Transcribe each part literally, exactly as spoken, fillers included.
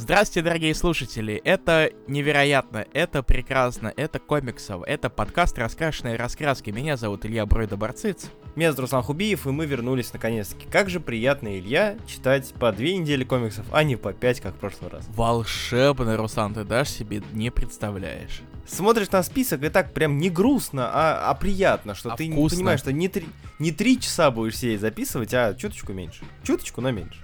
Здравствуйте, дорогие слушатели, это невероятно, это прекрасно, это комиксов, это подкаст «Раскрашенные раскраски». Меня зовут Илья Бройда Борциц. Меня зовут Руслан Хубиев, и мы вернулись наконец-таки. Как же приятно, Илья, читать по две недели комиксов, а не по пять, как в прошлый раз. Волшебно, Руслан, ты даже себе не представляешь. Смотришь на список, и так прям не грустно, а, а приятно, что а ты вкусно. Понимаешь, что не три, не три часа будешь сидеть записывать, а чуточку меньше. Чуточку, но меньше.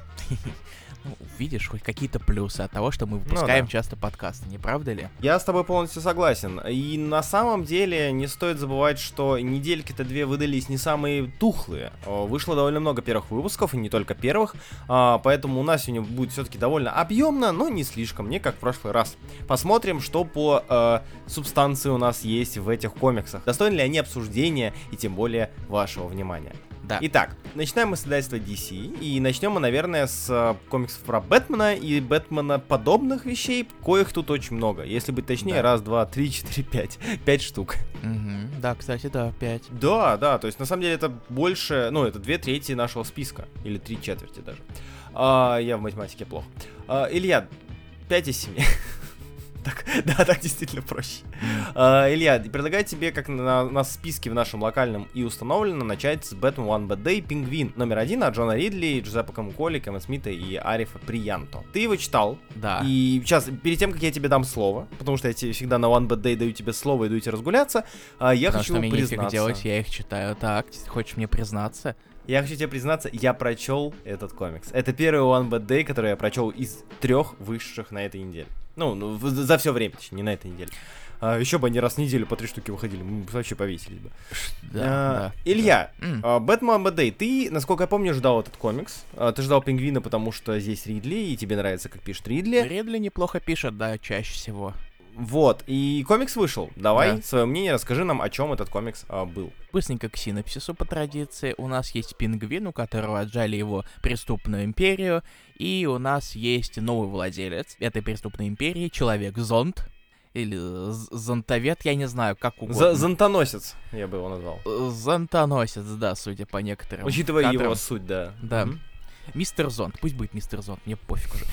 Ну, видишь, хоть какие-то плюсы от того, что мы выпускаем ну, да. часто подкасты, не правда ли? Я с тобой полностью согласен. И на самом деле не стоит забывать, что недельки-то две выдались не самые тухлые. Вышло довольно много первых выпусков, и не только первых. Поэтому у нас сегодня будет все-таки довольно объемно, но не слишком, не как в прошлый раз. Посмотрим, что по э, субстанции у нас есть в этих комиксах. Достойны ли они обсуждения и тем более вашего внимания. Да. Итак, начинаем мы с издательства ди си, и начнем мы, наверное, с комиксов про Бэтмена и Бэтмена подобных вещей, коих тут очень много. Если быть точнее, да. раз, два, три, четыре, пять. Пять штук. Угу. Да, кстати, да, пять. Да, да, то есть на самом деле это больше, ну, это две трети нашего списка, или три четверти даже. А, я в математике плох. А, Илья, пять из семи. Так, да, так действительно проще. Uh, Илья, предлагаю тебе, как на, на списке в нашем локальном и установлено, начать с Batman One Bad Day — Penguin номер один от Джона Ридли, Джузеппе Камуколи, Кэма Смита и Арифа Прианто. Ты его читал? Да. И сейчас, перед тем, как я тебе дам слово, потому что я тебе всегда на One Bad Day даю тебе слово и даю тебе разгуляться, я потому хочу что признаться. Мне делать, я их читаю. Так, хочешь мне признаться? Я хочу тебе признаться, я прочел этот комикс. Это первый One Bad Day, который я прочел из трех вышедших на этой неделе. Ну, за все время, точнее, не на этой неделе. А, еще бы они раз в неделю по три штуки выходили, мы бы вообще повесились бы. Да, а, да, Илья, Batman: One Bad Day, ты, насколько я помню, ждал этот комикс. А, ты ждал Пингвина, потому что здесь Ридли, и тебе нравится, как пишет Ридли. Ридли неплохо пишет, да, чаще всего. Вот, и комикс вышел. Давай, да. свое мнение, расскажи нам, о чем этот комикс а, был. Быстренько к синопсису по традиции. У нас есть Пингвин, у которого отжали его преступную империю, и у нас есть новый владелец этой преступной империи, Человек-Зонт, или Зонтовед, я не знаю, как угодно. Зонтоносец, я бы его назвал. Зонтоносец, да, судя по некоторым. Учитывая кадрам. Его суть, да. Да. Mm-hmm. Мистер Зонт, пусть будет Мистер Зонт, мне пофиг уже.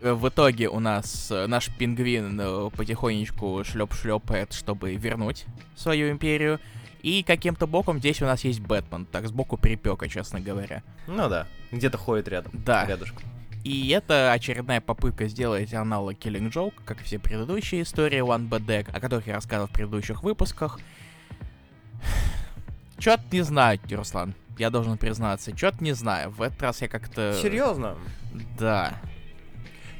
В итоге у нас наш Пингвин потихонечку шлеп-шлепает, чтобы вернуть свою империю. И каким-то боком здесь у нас есть Бэтмен. Так, сбоку припека, честно говоря. Ну да, где-то ходит рядом. Да. Рядышком. И это очередная попытка сделать аналог Killing Joke, как все предыдущие истории One Bad Day, о которых я рассказывал в предыдущих выпусках. Чё-то не знаю, Руслан, я должен признаться. Чё-то не знаю, в этот раз я как-то... Серьезно? Да.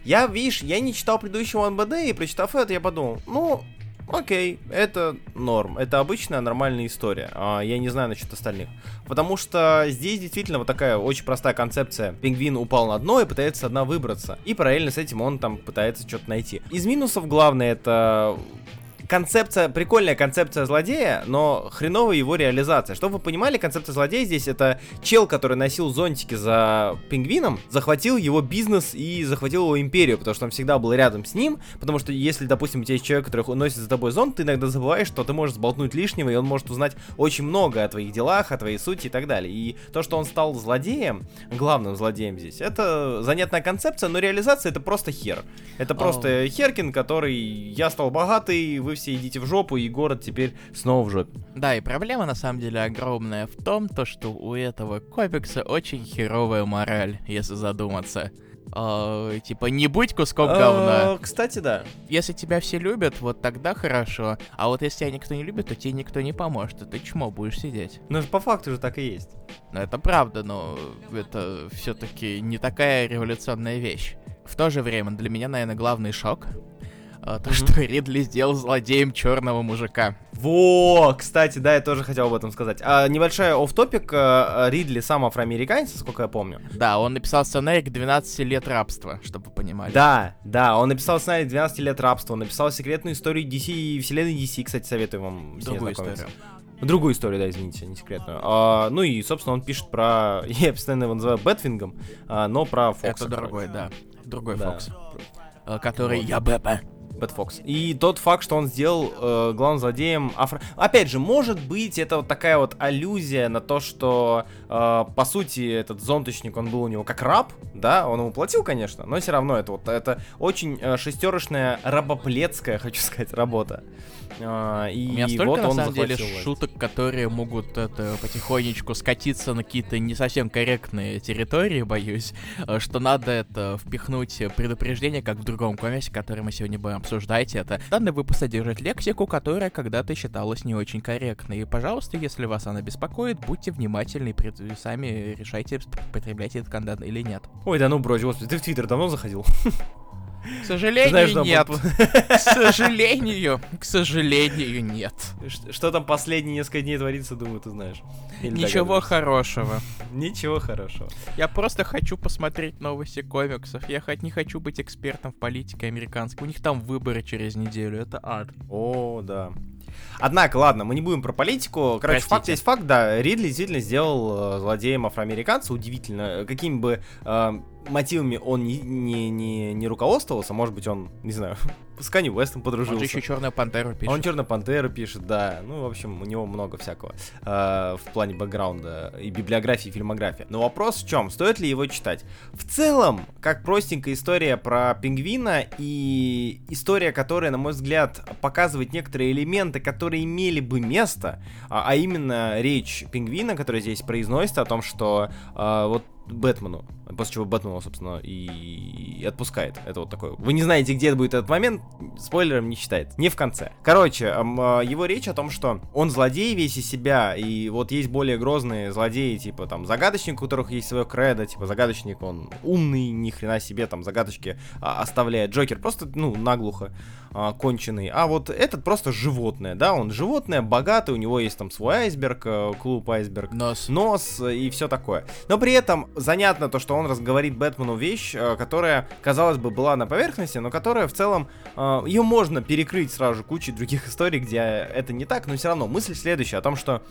Я, видишь, я не читал предыдущего One Bad Day, и прочитав это, я подумал, ну, окей, это норм, это обычная нормальная история, а, я не знаю насчет остальных, потому что здесь действительно вот такая очень простая концепция, пингвин упал на дно и пытается со дна выбраться, и параллельно с этим он там пытается что-то найти. Из минусов главное это... Концепция, прикольная концепция злодея, но хреновая его реализация. Чтобы вы понимали, концепция злодея здесь это чел, который носил зонтики за пингвином, захватил его бизнес и захватил его империю, потому что он всегда был рядом с ним, потому что если, допустим, у тебя есть человек, который носит за тобой зонт, ты иногда забываешь, что ты можешь сболтнуть лишнего, и он может узнать очень много о твоих делах, о твоей сути и так далее. И то, что он стал злодеем, главным злодеем здесь, это занятная концепция, но реализация это просто хер. Это просто oh. Херкин, который я стал богатый, вы все идите в жопу, и город теперь снова в жопе. Да, и проблема на самом деле огромная в том, то, что у этого комикса очень херовая мораль, если задуматься. Э, типа, не будь куском говна. Кстати, да. Если тебя все любят, вот тогда хорошо. А вот если тебя никто не любит, то тебе никто не поможет, и ты чмо будешь сидеть. Ну, по факту же так и есть. Ну, это правда, но это все-таки не такая революционная вещь. В то же время для меня, наверное, главный шок... То, mm-hmm. что Ридли сделал злодеем черного мужика. Во, кстати, да, я тоже хотел об этом сказать. А, небольшая офф-топик. А, Ридли сам афроамериканец, насколько я помню. Да, он написал сценарий к двенадцати лет рабства, чтобы вы понимали. Да, да, он написал сценарий к двенадцати лет рабства. Он написал секретную историю ди си и вселенной ди си. Кстати, советую вам с ней знакомиться. Другую историю, да, извините, не секретную. А, ну и, собственно, он пишет про... Я постоянно его называю Бэтвингом, а, но про Фокса. Это другой, да. Другой да. Фокс. Который... Я Бэпа. Бэт Фокс. И тот факт, что он сделал э, главным злодеем афро... Опять же, может быть, это вот такая вот аллюзия на то, что, э, по сути, этот зонточник, он был у него как раб, да, он ему платил, конечно, но все равно это вот, это очень э, шестерочная рабоплетская, хочу сказать, работа. Э, и у меня столько, вот, на самом деле, шуток, которые могут это, потихонечку скатиться на какие-то не совсем корректные территории, боюсь, что надо это впихнуть предупреждение, как в другом комиксе, который мы сегодня будем обсуждать. Это данный выпуск содержит лексику, которая когда-то считалась не очень корректной. И, пожалуйста, если вас она беспокоит, будьте внимательны и сами решайте, потребляйте этот контент или нет. Ой, да ну брось, господи, ты в Твиттер давно заходил? К сожалению, знаешь, нет. Там... К сожалению, к сожалению, нет. Что, что там последние несколько дней творится, думаю, ты знаешь. Или ничего хорошего. Ничего хорошего. Я просто хочу посмотреть новости комиксов. Я хоть не хочу быть экспертом в политике американской. У них там выборы через неделю, это ад. О, да. Однако, ладно, мы не будем про политику. Короче, простите. Факт есть факт, да, Ридли действительно сделал э, злодеем афроамериканца. Удивительно, какими бы э, мотивами он не, не, не, не руководствовался. Может быть, он, не знаю, с Канье Уэстом подружился. Он же еще «Черную пантеру» пишет. Он «Черную пантеру» пишет, да. Ну, в общем, у него много всякого э, в плане бэкграунда и библиографии, и фильмографии. Но вопрос в чем? Стоит ли его читать? В целом, как простенькая история про пингвина и история, которая, на мой взгляд, показывает некоторые элементы, которые имели бы место, а, а именно речь пингвина, которая здесь произносится о том, что э, вот Бэтмену, после чего Бэтмена, собственно, и... и отпускает. Это вот такое. Вы не знаете, где будет этот момент, спойлером не считается. Не в конце. Короче, его речь о том, что он злодей весь из себя, и вот есть более грозные злодеи, типа там загадочник, у которых есть свое кредо, типа загадочник, он умный, ни хрена себе, там загадочки оставляет. Джокер просто, ну, наглухо конченый. А вот этот просто животное, да, он животное, богатый, у него есть там свой айсберг, клуб айсберг, нос, нос и все такое. Но при этом занятно то, что он разговорит Бэтмену вещь, которая, казалось бы, была на поверхности, но которая в целом, ее можно перекрыть сразу же кучей других историй, где это не так, но все равно мысль следующая о том, что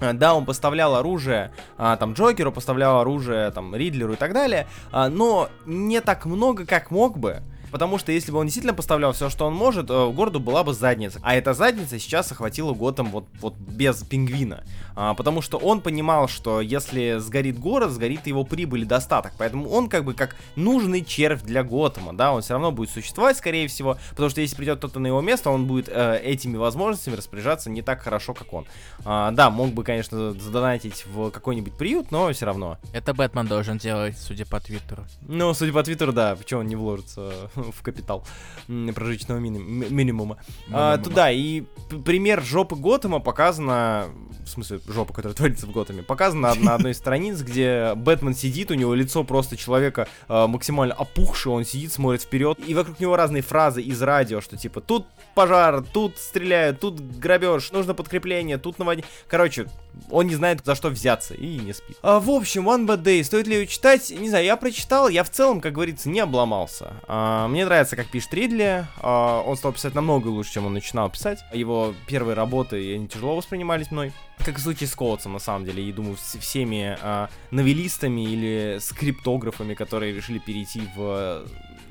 да, он поставлял оружие, там, Джокеру, поставлял оружие, там, Ридлеру и так далее, но не так много, как мог бы. Потому что если бы он действительно поставлял все, что он может, в городу была бы задница. А эта задница сейчас охватила Готэм вот, вот без пингвина. А, потому что он понимал, что если сгорит город, сгорит его прибыль и достаток. Поэтому он как бы как нужный червь для Готэма, да, он все равно будет существовать, скорее всего. Потому что если придет кто-то на его место, он будет э, этими возможностями распоряжаться не так хорошо, как он. А, да, мог бы, конечно, задонатить в какой-нибудь приют, но все равно. Это Бэтмен должен делать, судя по Твиттеру. Ну, судя по Твиттеру, да, почему он не вложится в капитал прожиточного мини- минимума. А, туда, и п- пример жопы Готэма показана, в смысле, жопа, которая творится в Готэме, показана на одной из страниц, где Бэтмен сидит, у него лицо просто человека а, максимально опухшее, он сидит, смотрит вперед, и вокруг него разные фразы из радио, что типа тут пожар, тут стреляют, тут грабеж, нужно подкрепление, тут наводнение. Короче, он не знает, за что взяться, и не спит. А, в общем, One Bad Day, стоит ли ее читать? Не знаю, я прочитал, я в целом, как говорится, не обломался. А, мне нравится, как пишет Ридли. А, он стал писать намного лучше, чем он начинал писать. Его первые работы, они тяжело воспринимались мной. Как в случае с Коутсом, на самом деле, и думаю, с всеми а, новелистами или скриптографами, которые решили перейти в...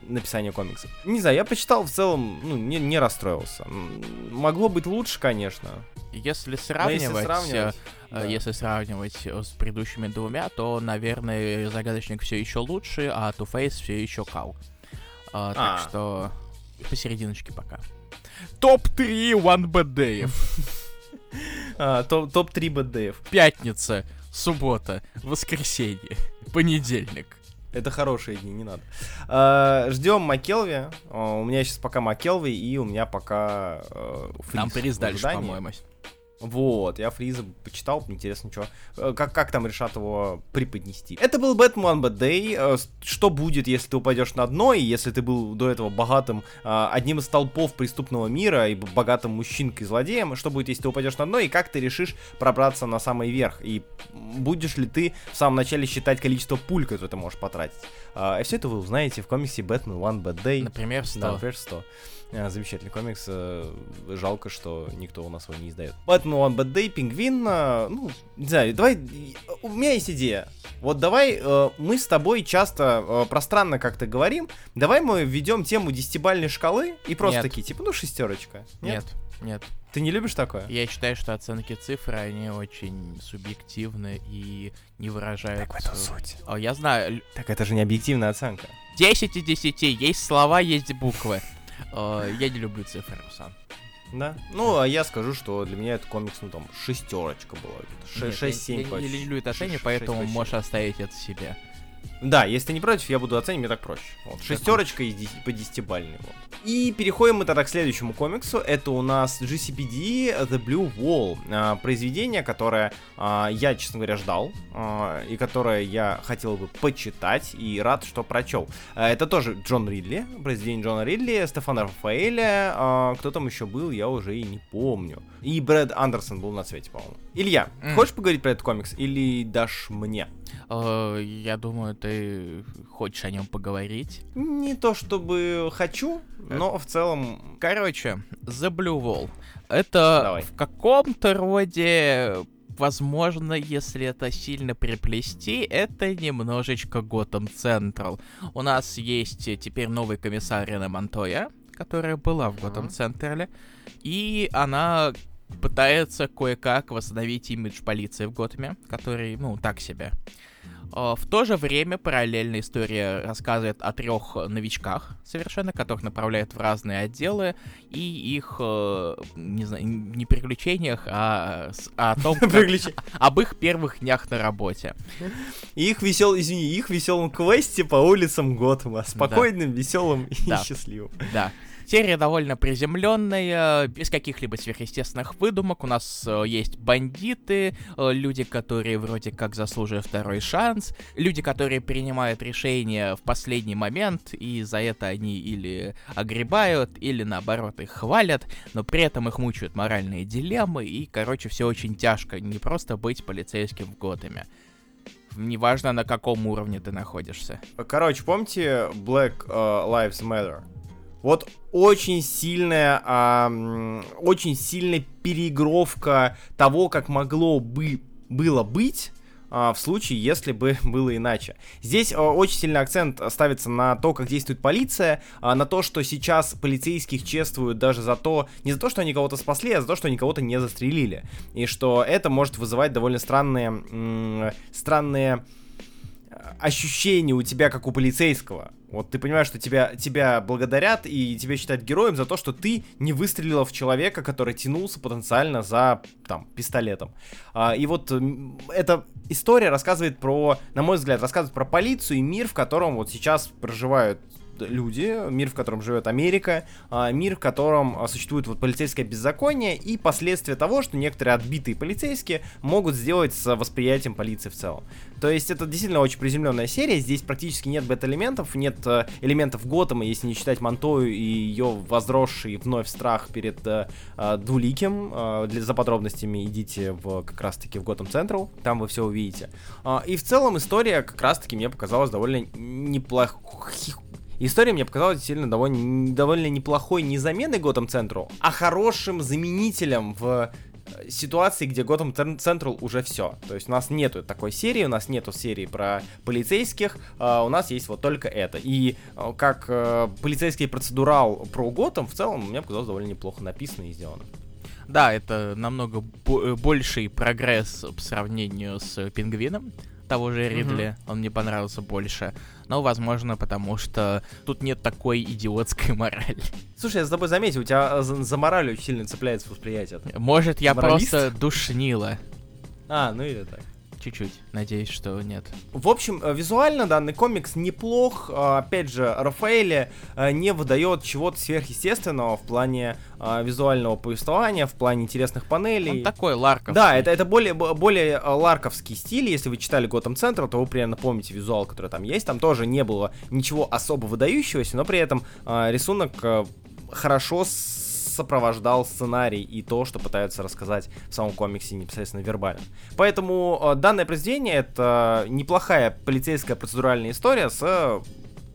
написание комиксов. Не знаю, я почитал в целом, ну, не, не расстроился. Могло быть лучше, конечно. Если сравнивать, если сравнивать, да. если сравнивать с предыдущими двумя, то, наверное, Загадочник все еще лучше, а Two-Face все еще кал. А, так а. что посерединочке пока. Топ-три One Bad Day. Топ-три Bad Day. Пятница, суббота, воскресенье, понедельник. Это хорошие дни, не надо. А, ждем Маккелви. А, у меня сейчас пока Маккелви, и у меня пока а, Фриз. Нам Фриз дальше, по-моему. Вот, я Фриза почитал, интересно, что, как, как там решат его преподнести. Это был Batman: One Bad Day. Что будет, если ты упадешь на дно, и если ты был до этого богатым, одним из столпов преступного мира, и богатым мужчинкой-злодеем, что будет, если ты упадешь на дно, и как ты решишь пробраться на самый верх, и будешь ли ты в самом начале считать количество пуль, которые ты можешь потратить. И все это вы узнаете в комиксе Batman: One Bad Day. Например, сто. Например, сто. Замечательный комикс, жалко, что никто у нас его не издает. Batman One Bad Day, Пингвин, ну, не знаю, давай, у меня есть идея. Вот давай э, мы с тобой часто э, пространно как-то говорим, давай мы введем тему десятибалльной шкалы и просто нет. такие, типа, ну, шестерочка. Нет? Нет, нет. Ты не любишь такое? Я считаю, что оценки цифр, они очень субъективны и не выражают... Так в этом суть. О, я знаю... Так это же не объективная оценка. Десять из десяти, есть слова, есть буквы. Я не люблю цифры, Руслан. Да. Ну, а я скажу, что для меня этот комикс, ну, там, шестерочка была. шесть-семь Я не люблю это оценивание, поэтому можешь оставить это себе. Да, если ты не против, я буду оценивать, мне так проще. Вот, шестерочка из десяти, по десятибалльной. Вот. И переходим мы тогда к следующему комиксу. Это у нас джи си пи ди: The Blue Wall. Произведение, которое я, честно говоря, ждал. И которое я хотел бы почитать. И рад, что прочел. Это тоже Джон Ридли. Произведение Джона Ридли, Стефана Рафаэля. Кто там еще был, я уже и не помню. И Брэд Андерсон был на цвете, по-моему. Илья, mm. хочешь поговорить про этот комикс? Или дашь мне? Uh, я думаю, ты хочешь о нем поговорить. Не то чтобы хочу, но в целом... Короче, The Blue Wall. Это Давай. в каком-то роде, возможно, если это сильно приплести, это немножечко Готэм Централ. У нас есть теперь новый комиссар Рене Монтоя, которая была в Готэм Централе, и она пытается кое-как восстановить имидж полиции в Готэме, который, ну, так себе. В то же время параллельная история рассказывает о трех новичках совершенно, которых направляют в разные отделы, и их, не знаю, не приключениях, а, а о том, как, об их первых днях на работе. И их весел, извини, их веселом квесте по улицам Готэма, спокойным, да. веселым и да. счастливым. Да. Серия довольно приземленная, без каких-либо сверхъестественных выдумок. У нас э, есть бандиты, э, люди, которые вроде как заслуживают второй шанс, люди, которые принимают решения в последний момент, и за это они или огребают, или наоборот их хвалят, но при этом их мучают моральные дилеммы, и, короче, все очень тяжко, не просто быть полицейским в Готэме. Неважно, на каком уровне ты находишься. Короче, помните Black uh, Lives Matter? Вот очень сильная, эм, очень сильная переигровка того, как могло бы было быть э, в случае, если бы было иначе. Здесь э, очень сильный акцент ставится на то, как действует полиция, э, на то, что сейчас полицейских чествуют даже за то, не за то, что они кого-то спасли, а за то, что они кого-то не застрелили. И что это может вызывать довольно странные, э, странные ощущения у тебя, как у полицейского. Вот ты понимаешь, что тебя, тебя благодарят и тебя считают героем за то, что ты не выстрелила в человека, который тянулся потенциально за, там, пистолетом. А, и вот эта история рассказывает про, на мой взгляд, рассказывает про полицию и мир, в котором вот сейчас проживают люди, мир, в котором живет Америка, мир, в котором существует вот полицейское беззаконие и последствия того, что некоторые отбитые полицейские могут сделать с восприятием полиции в целом. То есть это действительно очень приземленная серия, здесь практически нет бета-элементов, нет элементов Готэма, если не считать Монтою и ее возросший вновь страх перед э, Двуликим. Э, для, за подробностями идите в, как раз-таки в Готэм Централ, там вы все увидите. Э, и в целом история как раз-таки мне показалась довольно неплохой. История мне показалась сильно довольно, довольно неплохой не заменой Готэм Централ, а хорошим заменителем в ситуации, где Готэм Централ уже все. То есть у нас нету такой серии, у нас нету серии про полицейских, у нас есть вот только это. И как полицейский процедурал про Готэм в целом мне показалось довольно неплохо написано и сделано. Да, это намного бо- больший прогресс по сравнению с Пингвином. Того же Ридли, mm-hmm. он мне понравился больше. Но, возможно, потому что тут нет такой идиотской морали. Слушай, я с тобой заметил, у тебя за, за мораль очень сильно цепляется восприятие. Может, я Моралист? просто душнила. А, ну или так. Чуть-чуть, надеюсь, что нет. В общем, визуально данный комикс неплох. Опять же, Рафаэле не выдает чего-то сверхъестественного в плане визуального повествования, в плане интересных панелей. Он такой ларковский. Да, это, это более, более ларковский стиль. Если вы читали Готэм Централ, то вы примерно помните визуал, который там есть. Там тоже не было ничего особо выдающегося, но при этом рисунок хорошо сопровождал сценарий и то, что пытаются рассказать в самом комиксе непосредственно вербально. Поэтому э, данное произведение — это неплохая полицейская процедуральная история с э,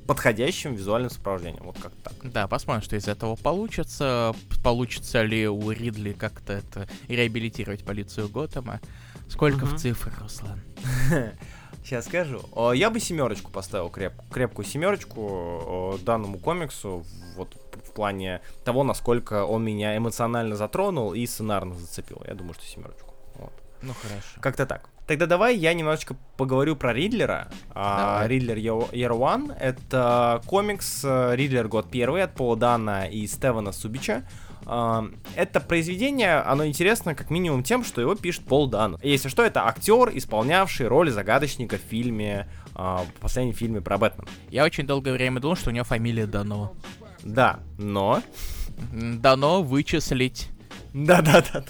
подходящим визуальным сопровождением. Вот как так. Да, посмотрим, что из этого получится. Получится ли у Ридли как-то это реабилитировать полицию Готэма? Сколько uh-huh. в цифрах, Руслан? Сейчас скажу. Я бы семерочку поставил, креп, крепкую семерочку данному комиксу, вот в плане того, насколько он меня эмоционально затронул и сценарно зацепил. Я думаю, что семерочку. Вот. Ну хорошо. Как-то так. Тогда давай я немножечко поговорю про Ридлера. Riddler Year One — это комикс Riddler год первый от Пола Дано и Стевена Субича. Это произведение, оно интересно как минимум тем, что его пишет Пол Дано. Если что, это актер, исполнявший роль загадочника в фильме, в последнем фильме про Бэтмена. Я очень долгое время думал, что у него фамилия Дано. Да, но... Дано вычислить. Да-да-да.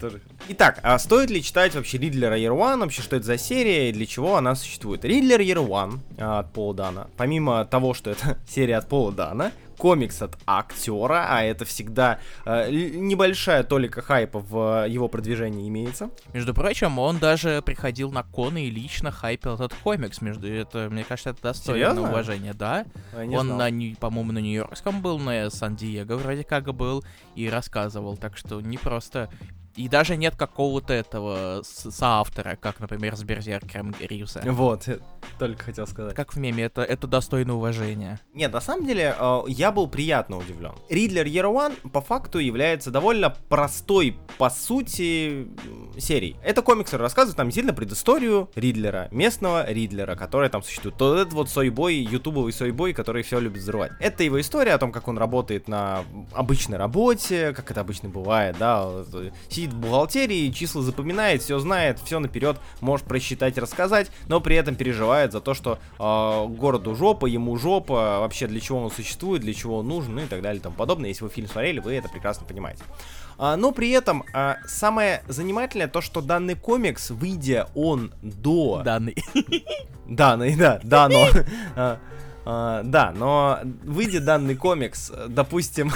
Тоже. Итак, а стоит ли читать вообще Riddler Year One? Вообще, что это за серия и для чего она существует? Riddler Year One а, от Пола Дано. Помимо того, что это серия от Пола Дано, комикс от актера, а это всегда а, небольшая толика хайпа в его продвижении имеется. Между прочим, он даже приходил на коны и лично хайпил этот комикс. Между это, мне кажется, это достойно уважения, да. Он, на, по-моему, на Нью-Йоркском был, на Сан-Диего вроде как был и рассказывал. Так что не просто... И даже нет какого-то этого соавтора, как, например, с Берзеркером Ривза. Вот, я только хотел сказать. Как в меме, это, это достойно уважения. Нет, на самом деле, я был приятно удивлен. Riddler Year One по факту является довольно простой, по сути, серией. Это комиксы рассказывают там сильно предысторию Ридлера, местного Ридлера, который там существует. Вот этот вот сойбой, ютубовый сойбой, который все любит взрывать. Это его история о том, как он работает на обычной работе, как это обычно бывает, да, сидит в бухгалтерии, числа запоминает, все знает, все наперед может просчитать, рассказать, но при этом переживает за то, что э, городу жопа, ему жопа, вообще для чего он существует, для чего он нужен, ну и так далее и тому подобное. Если вы фильм смотрели, вы это прекрасно понимаете. А, но при этом а, самое занимательное то, что данный комикс, выйдя он до... Данный. Данный, да, Дано. Да, но выйдя данный комикс, допустим,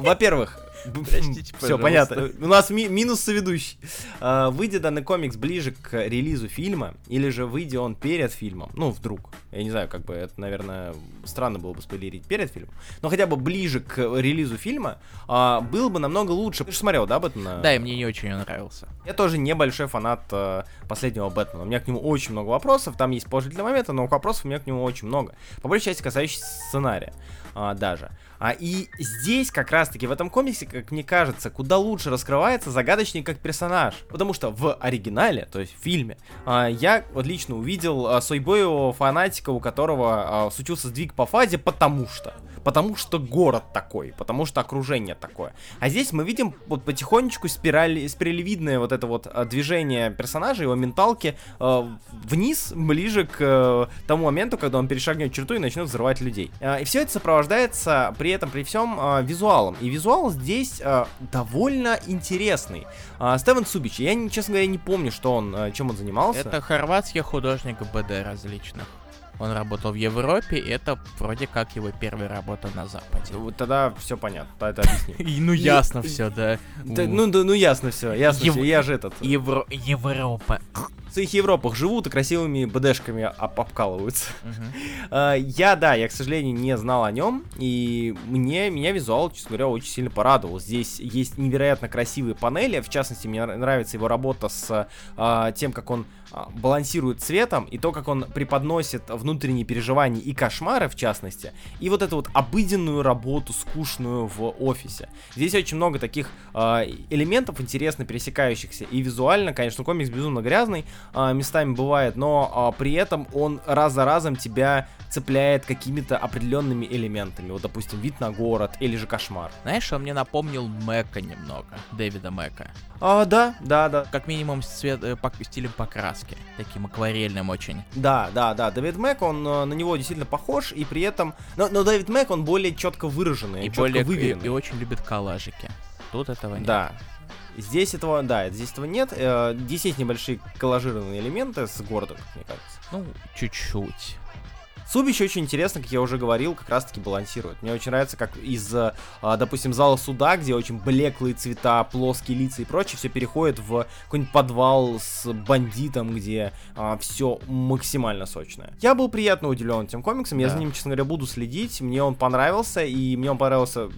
во-первых... Простите, все, понятно. У нас ми- минус соведущий. Uh, выйдя данный комикс ближе к релизу фильма, или же выйдя он перед фильмом, ну, вдруг, я не знаю, как бы это, наверное, странно было бы спойлерить перед фильмом, но хотя бы ближе к релизу фильма, uh, было бы намного лучше. Ты же смотрел, да, Бэтмена? Да, и мне не очень нравился. Я тоже небольшой фанат uh, последнего Бэтмена. У меня к нему очень много вопросов, там есть положительные моменты, но вопросов у меня к нему очень много. По большей части касающихся сценария uh, даже. А, и здесь как раз-таки в этом комиксе, как мне кажется, куда лучше раскрывается загадочник как персонаж. Потому что в оригинале, то есть в фильме, а, я вот лично увидел а, сойбоевого фанатика, у которого а, случился сдвиг по фазе, потому что. Потому что город такой, потому что окружение такое. А здесь мы видим вот потихонечку спираль, спиралевидное вот это вот движение персонажа, его менталки э, вниз, ближе к э, тому моменту, когда он перешагнет черту и начнет взрывать людей. Э, и все это сопровождается при этом, при всем э, визуалом. И визуал здесь э, довольно интересный. Э, Стевен Субич, я, честно говоря, не помню, что он, э, чем он занимался. Это хорватский художник БД различных. Он работал в Европе, и это вроде как его первая работа на Западе. Вот тогда все понятно, это объясним. Ну ясно все, да. Ну ясно все, ясно все, я же этот... Европа. В своих Европах живут и красивыми БДшками обкалываются. Я, да, я, к сожалению, не знал о нем, и мне меня визуал, честно говоря, очень сильно порадовал. Здесь есть невероятно красивые панели, в частности, мне нравится его работа с тем, как он балансирует цветом, и то, как он преподносит внутренние переживания и кошмары, в частности, и вот эту вот обыденную работу, скучную в офисе. Здесь очень много таких э, элементов интересно пересекающихся, и визуально, конечно, комикс безумно грязный, э, местами бывает, но э, при этом он раз за разом тебя цепляет какими-то определенными элементами, вот, допустим, вид на город или же кошмар. Знаешь, он мне напомнил Мэка немного, Дэвида Мэка. А, да, да, да. Как минимум цвет, э, по, стилем покрас. Таким акварельным очень. Да, да, да, Дэвид Мэг, он на него действительно похож, и при этом... Но, но Дэвид Мэг, он более четко выраженный, и четко более, выверенный. И, и очень любит коллажики. Тут этого нет. Да. Здесь этого, да, здесь этого нет. Здесь есть небольшие коллажированные элементы с городом, мне кажется. Ну, чуть-чуть. Субич очень интересно, как я уже говорил, как раз-таки балансирует. Мне очень нравится, как из, допустим, зала суда, где очень блеклые цвета, плоские лица и прочее, все переходит в какой-нибудь подвал с бандитом, где а, все максимально сочное. Я был приятно удивлен этим комиксом, я да. за ним, честно говоря, буду следить, мне он понравился, и мне он понравился...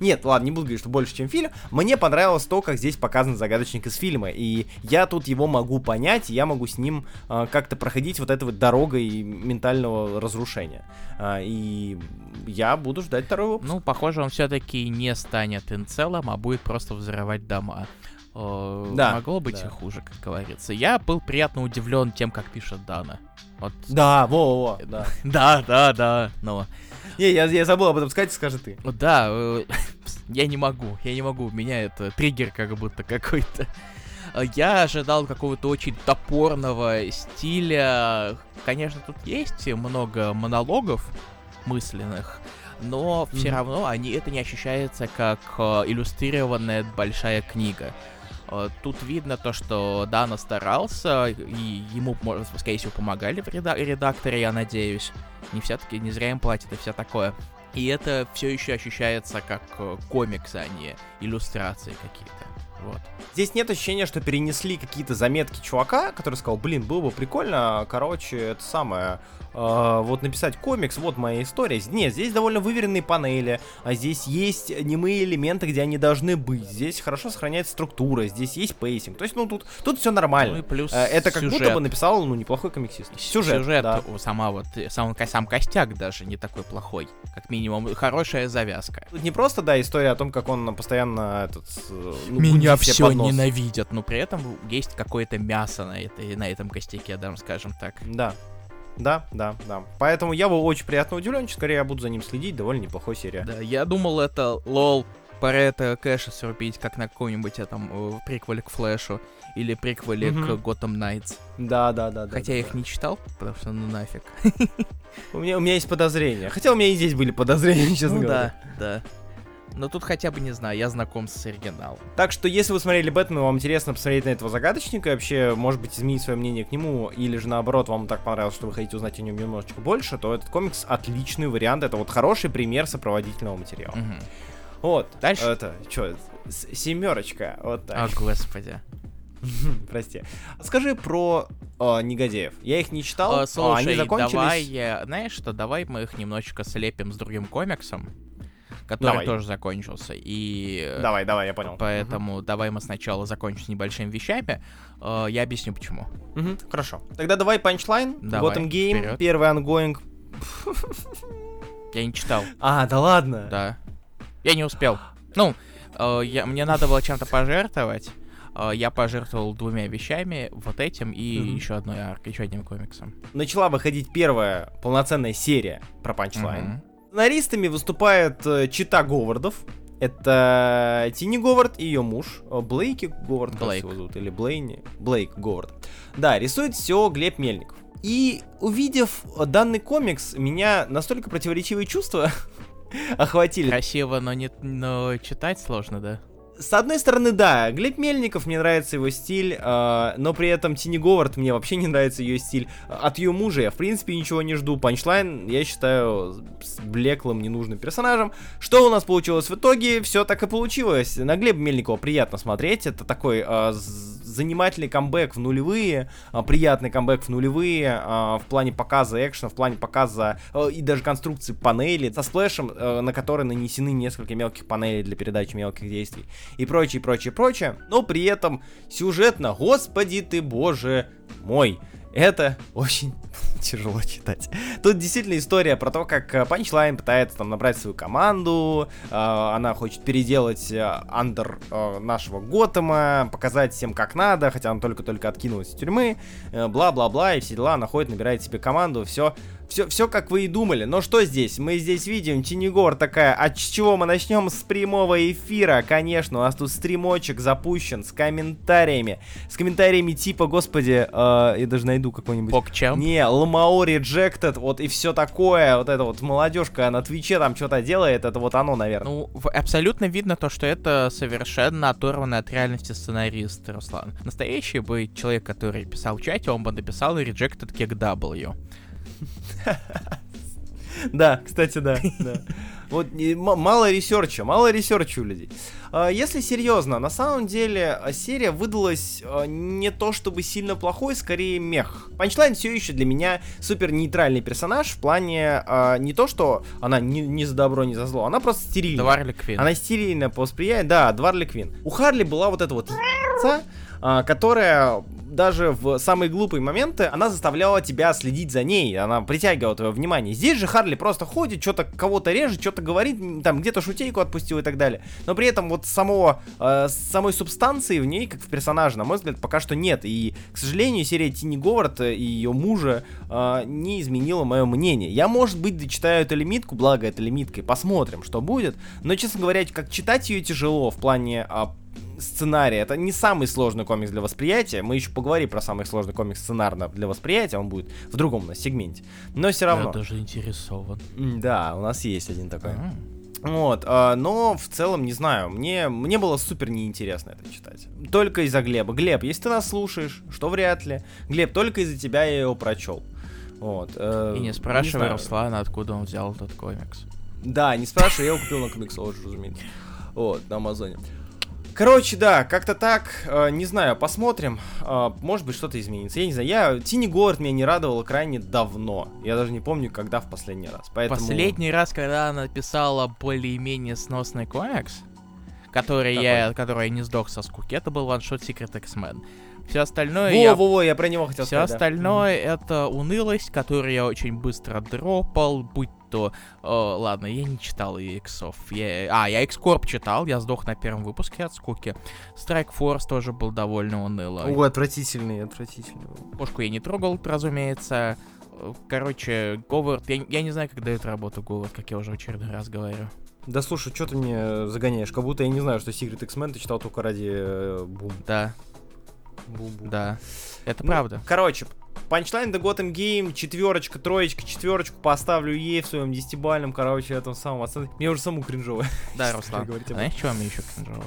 Нет, ладно, не буду говорить, что больше, чем фильм. Мне понравилось то, как здесь показан загадочник из фильма, и я тут его могу понять, и я могу с ним а, как-то проходить вот этой вот дорогой ментального разрушения. А, и я буду ждать второй выпуск. Ну, похоже, он все-таки не станет инцелом, а будет просто взрывать дома. Да, могло быть да. и хуже, как говорится. Я был приятно удивлен тем, как пишет Дана. Вот. Да, во-во-во. Да, да, да, да. Но... Не, я, я забыл об этом сказать, скажи ты. Да, э, я не могу, я не могу. У меня это триггер как будто какой-то. Я ожидал какого-то очень топорного стиля. Конечно, тут есть много монологов мысленных. Но все mm-hmm. равно они, это не ощущается как э, иллюстрированная большая книга. Э, тут видно то, что Дана старался, и ему, может, скорее всего, помогали в реда- редакторе, я надеюсь. Не все-таки не зря им платят и все такое. И это все еще ощущается как э, комикс, а не иллюстрации какие-то. Вот. Здесь нет ощущения, что перенесли какие-то заметки чувака, который сказал, блин, было бы прикольно, короче, это самое, э, вот написать комикс, вот моя история. Нет, здесь довольно выверенные панели, а здесь есть немые элементы, где они должны быть. Здесь хорошо сохраняется структура, здесь есть пейсинг. То есть, ну, тут, тут все нормально. Ну и плюс э, это как сюжет. Будто бы написал, ну, неплохой комиксист. Сюжет, сюжет да. сама вот, сам, сам костяк даже не такой плохой, как минимум, хорошая завязка. Тут не просто, да, история о том, как он постоянно этот... Ну, меня все ненавидят, но при этом есть какое-то мясо на, этой, на этом костяке, да, скажем так. Да, да, да, да. Поэтому я был очень приятно удивлен, скорее я буду за ним следить, довольно неплохой серия. Да, я думал это, лол, пора это Кэша срубить, как на каком-нибудь этом приквеле к Флэшу или приквеле mm-hmm. к Готэм Найтс. Да, да, да. Хотя да, я да. их не читал, потому что ну нафиг. У меня, у меня есть подозрения. Хотя у меня и здесь были подозрения, честно ну, говоря. Да, да. Но тут хотя бы, не знаю, я знаком с оригиналом. Так что, если вы смотрели Бэтмена, вам интересно посмотреть на этого загадочника, вообще, может быть, изменить свое мнение к нему, или же наоборот, вам так понравилось, что вы хотите узнать о нем немножечко больше, то этот комикс отличный вариант, это вот хороший пример сопроводительного материала. Угу. Вот. Дальше? Это, что, семерочка, вот так. О, господи. Прости. Скажи про э, негодяев. Я их не читал, э, слушай, они закончились. Давай, знаешь что, давай мы их немножечко слепим с другим комиксом. Который давай. Тоже закончился. И давай, давай, я понял. Поэтому угу. давай мы сначала закончим с небольшими вещами. Я объясню почему. Угу. Хорошо. Тогда давай панчлайн. Gotham Game, вперед. Первый ангоинг. Я не читал. А, да ладно. Да. Я не успел. Ну, я, мне надо было чем-то пожертвовать. Я пожертвовал двумя вещами, вот этим и mm-hmm. еще одной аркой, еще одним комиксом. Начала выходить первая полноценная серия про панчлайн. Mm-hmm. Сценаристами выступает э, чита Говардов. Это Тини Говард и ее муж. Блейки Говард, Блейк. Как его зовут, или Блейни. Блейк Говард. Да, рисует все Глеб Мельников. И увидев данный комикс, меня настолько противоречивые чувства охватили. Красиво, но, не, но читать сложно, да? С одной стороны, да, Глеб Мельников, мне нравится его стиль, э, но при этом Тини Говард, мне вообще не нравится ее стиль. От ее мужа я, в принципе, ничего не жду. Панчлайн, я считаю, с блеклым, ненужным персонажем. Что у нас получилось в итоге? Все так и получилось. На Глеба Мельникова приятно смотреть. Это такой э, занимательный камбэк в нулевые, э, приятный камбэк в нулевые, э, в плане показа экшена, в плане показа э, и даже конструкции панели со сплэшем, э, на который нанесены несколько мелких панелей для передачи мелких действий. И прочее, прочее, прочее. Но при этом сюжетно, господи ты боже мой, это очень тяжело читать. Тут действительно история про то, как Панчлайн пытается там набрать свою команду, э, она хочет переделать андер э, нашего Готэма, показать всем как надо, хотя она только-только откинулась из тюрьмы, э, бла-бла-бла, и все дела, она ходит, набирает себе команду, все... Все, все, как вы и думали. Но что здесь? Мы здесь видим Тинигор такая, а с чего мы начнем? С прямого эфира, конечно. У нас тут стримочек запущен с комментариями. С комментариями типа, господи, э, я даже найду какой-нибудь... Покчам? Не, Ламао Rejected, вот и все такое. Вот эта вот молодежка на Твиче там что-то делает, это вот оно, наверное. Ну, абсолютно видно то, что это совершенно оторванный от реальности сценарист, Руслан. Настоящий бы человек, который писал в чате, он бы написал Rejected Kick W. Да, кстати, да. Вот мало ресерча, мало ресерча у людей. Если серьезно, на самом деле серия выдалась не то чтобы сильно плохой, скорее мех. Панчлайн все еще для меня супер нейтральный персонаж в плане а, не то, что она не, не за добро, не за зло, она просто стерильна. Дварли Квин. Она стерильна по восприятию, да, Дварли Квин. У Харли была вот эта вот яйца, которая даже в самые глупые моменты, она заставляла тебя следить за ней, она притягивала твое внимание. Здесь же Харли просто ходит, что-то кого-то режет, что-то говорит, там где-то шутейку отпустил и так далее. Но при этом вот самого, э, самой субстанции в ней, как в персонаже, на мой взгляд, пока что нет. И, к сожалению, серия Тини Говард и ее мужа э, не изменила мое мнение. Я, может быть, дочитаю эту лимитку, благо это лимитка, и посмотрим, что будет. Но, честно говоря, как читать ее тяжело в плане... Э, сценарий. Это не самый сложный комикс для восприятия. Мы еще поговорим про самый сложный комикс сценарно для восприятия. Он будет в другом у нас сегменте. Но все равно. Я даже интересован. Да, у нас есть один такой. А-а-а. Вот, э, но в целом, не знаю, мне, мне было супер неинтересно это читать. Только из-за Глеба. Глеб, если ты нас слушаешь, что вряд ли. Глеб, только из-за тебя я его прочел. Вот. Э, И не спрашивай не Руслана, откуда он взял этот комикс. Да, не спрашивай, я его купил на комиксолоджи, разумеется. Вот, на Амазоне. Короче, да, как-то так, э, не знаю, посмотрим, э, может быть что-то изменится, я не знаю, я, Тини Говард меня не радовала крайне давно, я даже не помню, когда в последний раз, поэтому... Последний раз, когда она писала более-менее сносный комикс, который я, который я не сдох со скуки, это был ваншот Secret X-Men. Все остальное... Во-во-во, я... я про него хотел Все сказать. Все остальное да. это унылость, которую я очень быстро дропал, будь то... О, ладно, я не читал иксов. Я... А, я X-Corp читал, я сдох на первом выпуске от скуки. Strike Force тоже был довольно уныло. О, отвратительный, отвратительный. Пушку я не трогал, разумеется. Короче, Говард... Я, я не знаю, как дает работу Говард, как я уже в очередной раз говорю. Да слушай, что ты мне загоняешь? Как будто я не знаю, что Secret X-Men ты читал только ради э, бум. Да. Бу-бу. Да, это ну, правда. Короче, Punchline The Gotham Game, четверочка, троечка, четверочку поставлю ей в своем десятибалльном, короче, этом самом оценке. Мне уже саму кринжово. Да, Руслан, знаешь, что мне еще кринжово?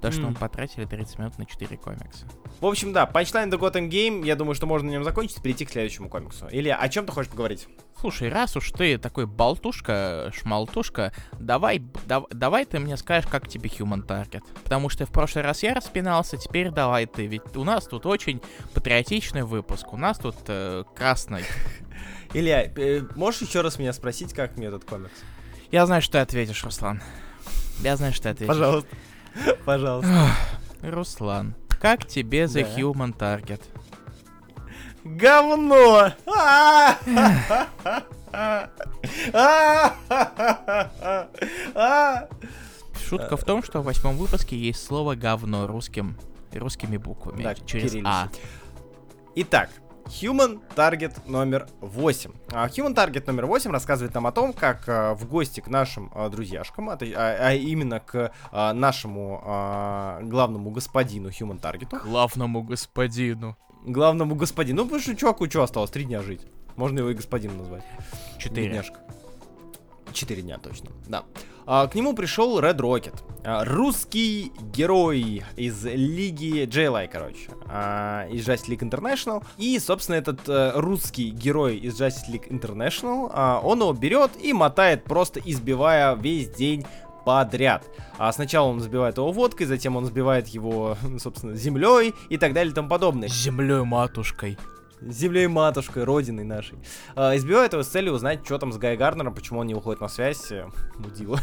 То, что mm. мы потратили тридцать минут на четыре комикса. В общем, да, Punchline The Gotham Game, я думаю, что можно на нем закончить и перейти к следующему комиксу. Или о чем ты хочешь поговорить? Слушай, раз уж ты такой болтушка, шмалтушка, давай, да, давай ты мне скажешь, как тебе Human Target. Потому что в прошлый раз я распинался, теперь давай ты. Ведь у нас тут очень патриотичный выпуск, у нас тут э, красный. Илья, можешь еще раз меня спросить, как мне этот комикс? Я знаю, что ты ответишь, Руслан. Я знаю, что ты ответишь. Пожалуйста. Пожалуйста. Руслан, как тебе The да. Human Target? Говно! Шутка в том, что в восьмом выпуске есть слово говно русским, русскими буквами. Так, через А. Итак. Human Target номер восемь. Human Target номер восемь рассказывает нам о том, как а, в гости к нашим а, друзьяшкам, а, а именно к а, нашему а, главному господину Human Target. Главному господину. Главному господину. Ну, потому что чуваку что осталось? Три дня жить. Можно его и господином назвать. Четыре. Бедняжка. Четыре дня точно, да. А, к нему пришел Red Rocket, а, русский герой из лиги Джей-Лай, короче, а, из Justice League International. И, собственно, этот а, русский герой из Justice League International, а, он его берет и мотает, просто избивая весь день подряд. А сначала он сбивает его водкой, затем он сбивает его, собственно, землей и так далее и тому подобное. Землей матушкой. Землей матушкой, родиной нашей. А, избивает его с целью узнать, что там с Гай Гарнером, почему он не выходит на связь, мудила,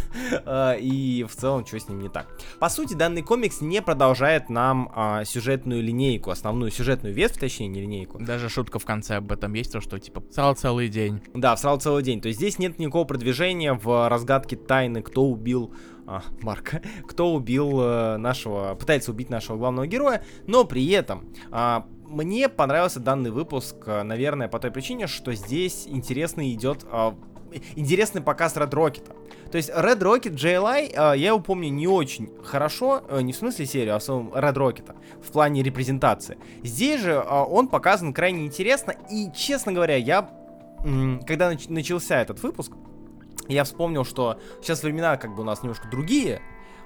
а, и в целом, что с ним не так. По сути, данный комикс не продолжает нам а, сюжетную линейку, основную сюжетную ветвь, точнее, не линейку. Даже шутка в конце об этом есть, то, что, типа, всрал целый день. Да, всрал целый день. То есть здесь нет никакого продвижения в разгадке тайны, кто убил... А, Марка, кто убил э, нашего, пытается убить нашего главного героя, но при этом э, мне понравился данный выпуск, э, наверное, по той причине, что здесь интересный идет, э, интересный показ Red Rocket. То есть Red Rocket джей эл ай, э, я его помню не очень хорошо, э, не в смысле серию, а в самом Red Rocket, в плане репрезентации. Здесь же э, он показан крайне интересно, и, честно говоря, я, э, когда нач- начался этот выпуск, я вспомнил, что сейчас времена как бы у нас немножко другие,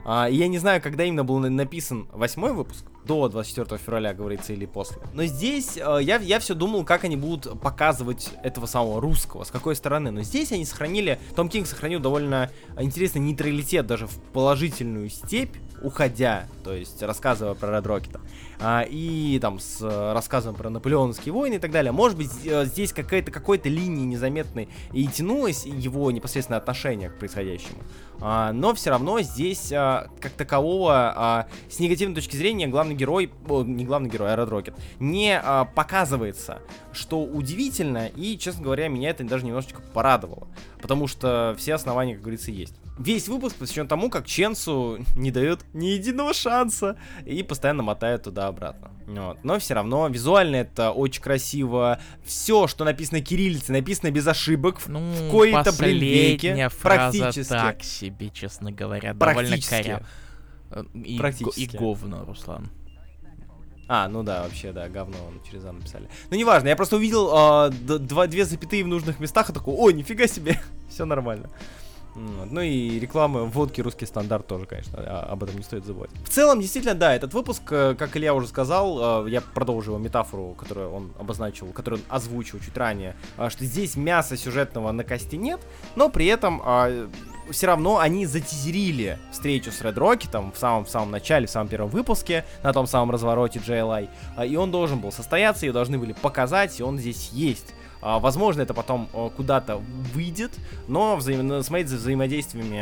а, и я не знаю, когда именно был написан восьмой выпуск, до двадцать четвёртого февраля, говорится, или после. Но здесь э, я, я все думал, как они будут показывать этого самого русского, с какой стороны. Но здесь они сохранили, Том Кинг сохранил довольно интересный нейтралитет, даже в положительную степь, уходя, то есть рассказывая про Ред Рокета. А, и там с рассказом про наполеонские войны и так далее. Может быть, здесь какая-то, какой-то линии незаметной и тянулось его непосредственно отношение к происходящему. А, но все равно здесь, а, как такового, а, с негативной точки зрения, главный герой, о, не главный герой, а Ред Рокет, не а, показывается, что удивительно, и, честно говоря, меня это даже немножечко порадовало, потому что все основания, как говорится, есть. Весь выпуск посвящен тому, как Ченсу не дают ни единого шанса и постоянно мотают туда-обратно. Вот. Но все равно визуально это очень красиво. Все, что написано кириллицей, написано без ошибок. Ну, в кои-то блин веке. Практически. Так себе, честно говоря, довольно коряво. И, и говно, Руслан. А, ну да, вообще, да, говно через А написали. Ну, неважно, я просто увидел э, два, две запятые в нужных местах и такой, о, нифига себе, все нормально. Ну и реклама водки «Русский стандарт» тоже, конечно, об этом не стоит забывать. В целом, действительно, да, этот выпуск, как Илья уже сказал, я продолжу его метафору, которую он обозначил, которую он озвучил чуть ранее, что здесь мяса сюжетного на кости нет, но при этом все равно они затизерили встречу с Ред Рокетом в самом, в самом начале, в самом первом выпуске, на том самом развороте джей эл ай, и он должен был состояться, ее должны были показать, и он здесь есть. Возможно, это потом куда-то выйдет, но взаим... смотреть за взаимодействиями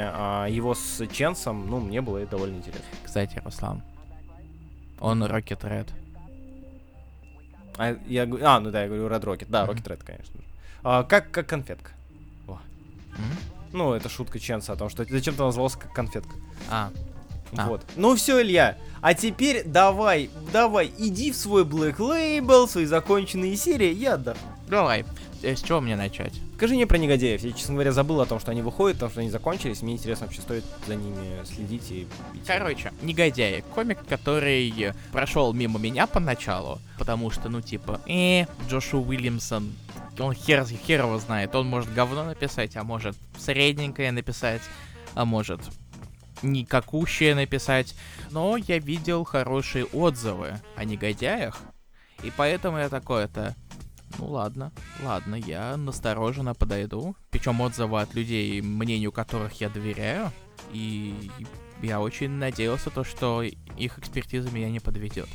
его с Ченсом, ну, мне было это довольно интересно. Кстати, Руслан, он Rocket Red. А, я... а ну да, я говорю Red Rocket. Да, mm-hmm. Rocket Red, конечно же. А, как, как конфетка. О. Mm-hmm. Ну, это шутка Ченса о том, что зачем ты назвался как конфетка. А. Вот. А. Ну все, Илья, а теперь давай, давай, иди в свой Black Label, свои законченные серии, я отдохну. Давай, с чего мне начать? Скажи мне про негодяев, я, честно говоря, забыл о том, что они выходят, потому что они закончились, мне интересно вообще, стоит за ними следить и... Короче, негодяи, комик, который прошел мимо меня поначалу, потому что, ну типа, э, Джош Уильямсон, он хер, хер его знает, он может говно написать, а может средненькое написать, а может... никакущее написать, но я видел хорошие отзывы о негодяях, и поэтому я такой-то, ну ладно, ладно, я настороженно подойду, причем отзывы от людей, мнению которых я доверяю, и я очень надеялся то, что их экспертиза меня не подведет.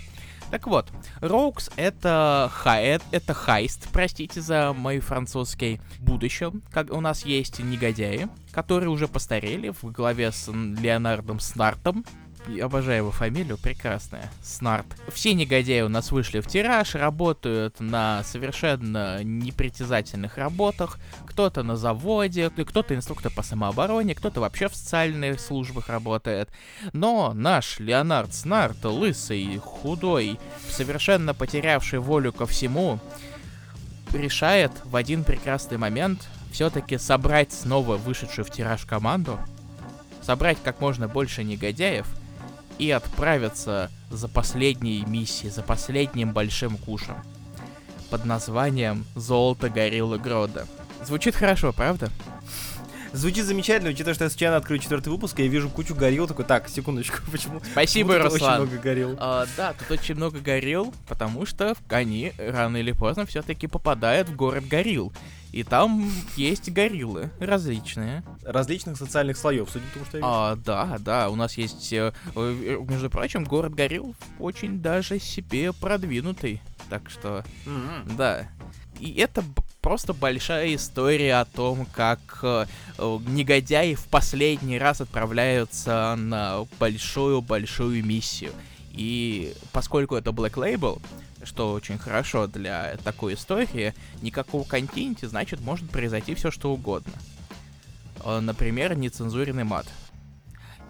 Так вот, Rogues это, хай, это хайст, простите за мой французский. В будущем как у нас есть негодяи, которые уже постарели в главе с Леонардом Снартом. Я обожаю его фамилию, прекрасная, Снарт. Все негодяи у нас вышли в тираж, работают на совершенно непритязательных работах. Кто-то на заводе, кто-то инструктор по самообороне, кто-то вообще в социальных службах работает. Но наш Леонард Снарт, лысый, худой, совершенно потерявший волю ко всему, решает в один прекрасный момент все-таки собрать снова вышедшую в тираж команду, собрать как можно больше негодяев и отправиться за последней миссией, за последним большим кушем под названием «Золото гориллы Грода». Звучит хорошо, правда? Звучит замечательно, учитывая, что я случайно открою четвертый выпуск, и я вижу кучу горилл, такой, так, секундочку, почему? Спасибо, Руслан. Очень много горилл. А, да, тут очень много горилл, потому что они рано или поздно все-таки попадают в город горилл. И там есть гориллы различные. Различных социальных слоев, судя по тому, что я вижу. А, да, да, у нас есть, между прочим, город горилл очень даже себе продвинутый. Так что, mm-hmm. да. И это просто большая история о том, как негодяи в последний раз отправляются на большую-большую миссию. И поскольку это Black Label... что очень хорошо для такой истории, никакого континента, значит, может произойти все что угодно. Например, нецензурный мат.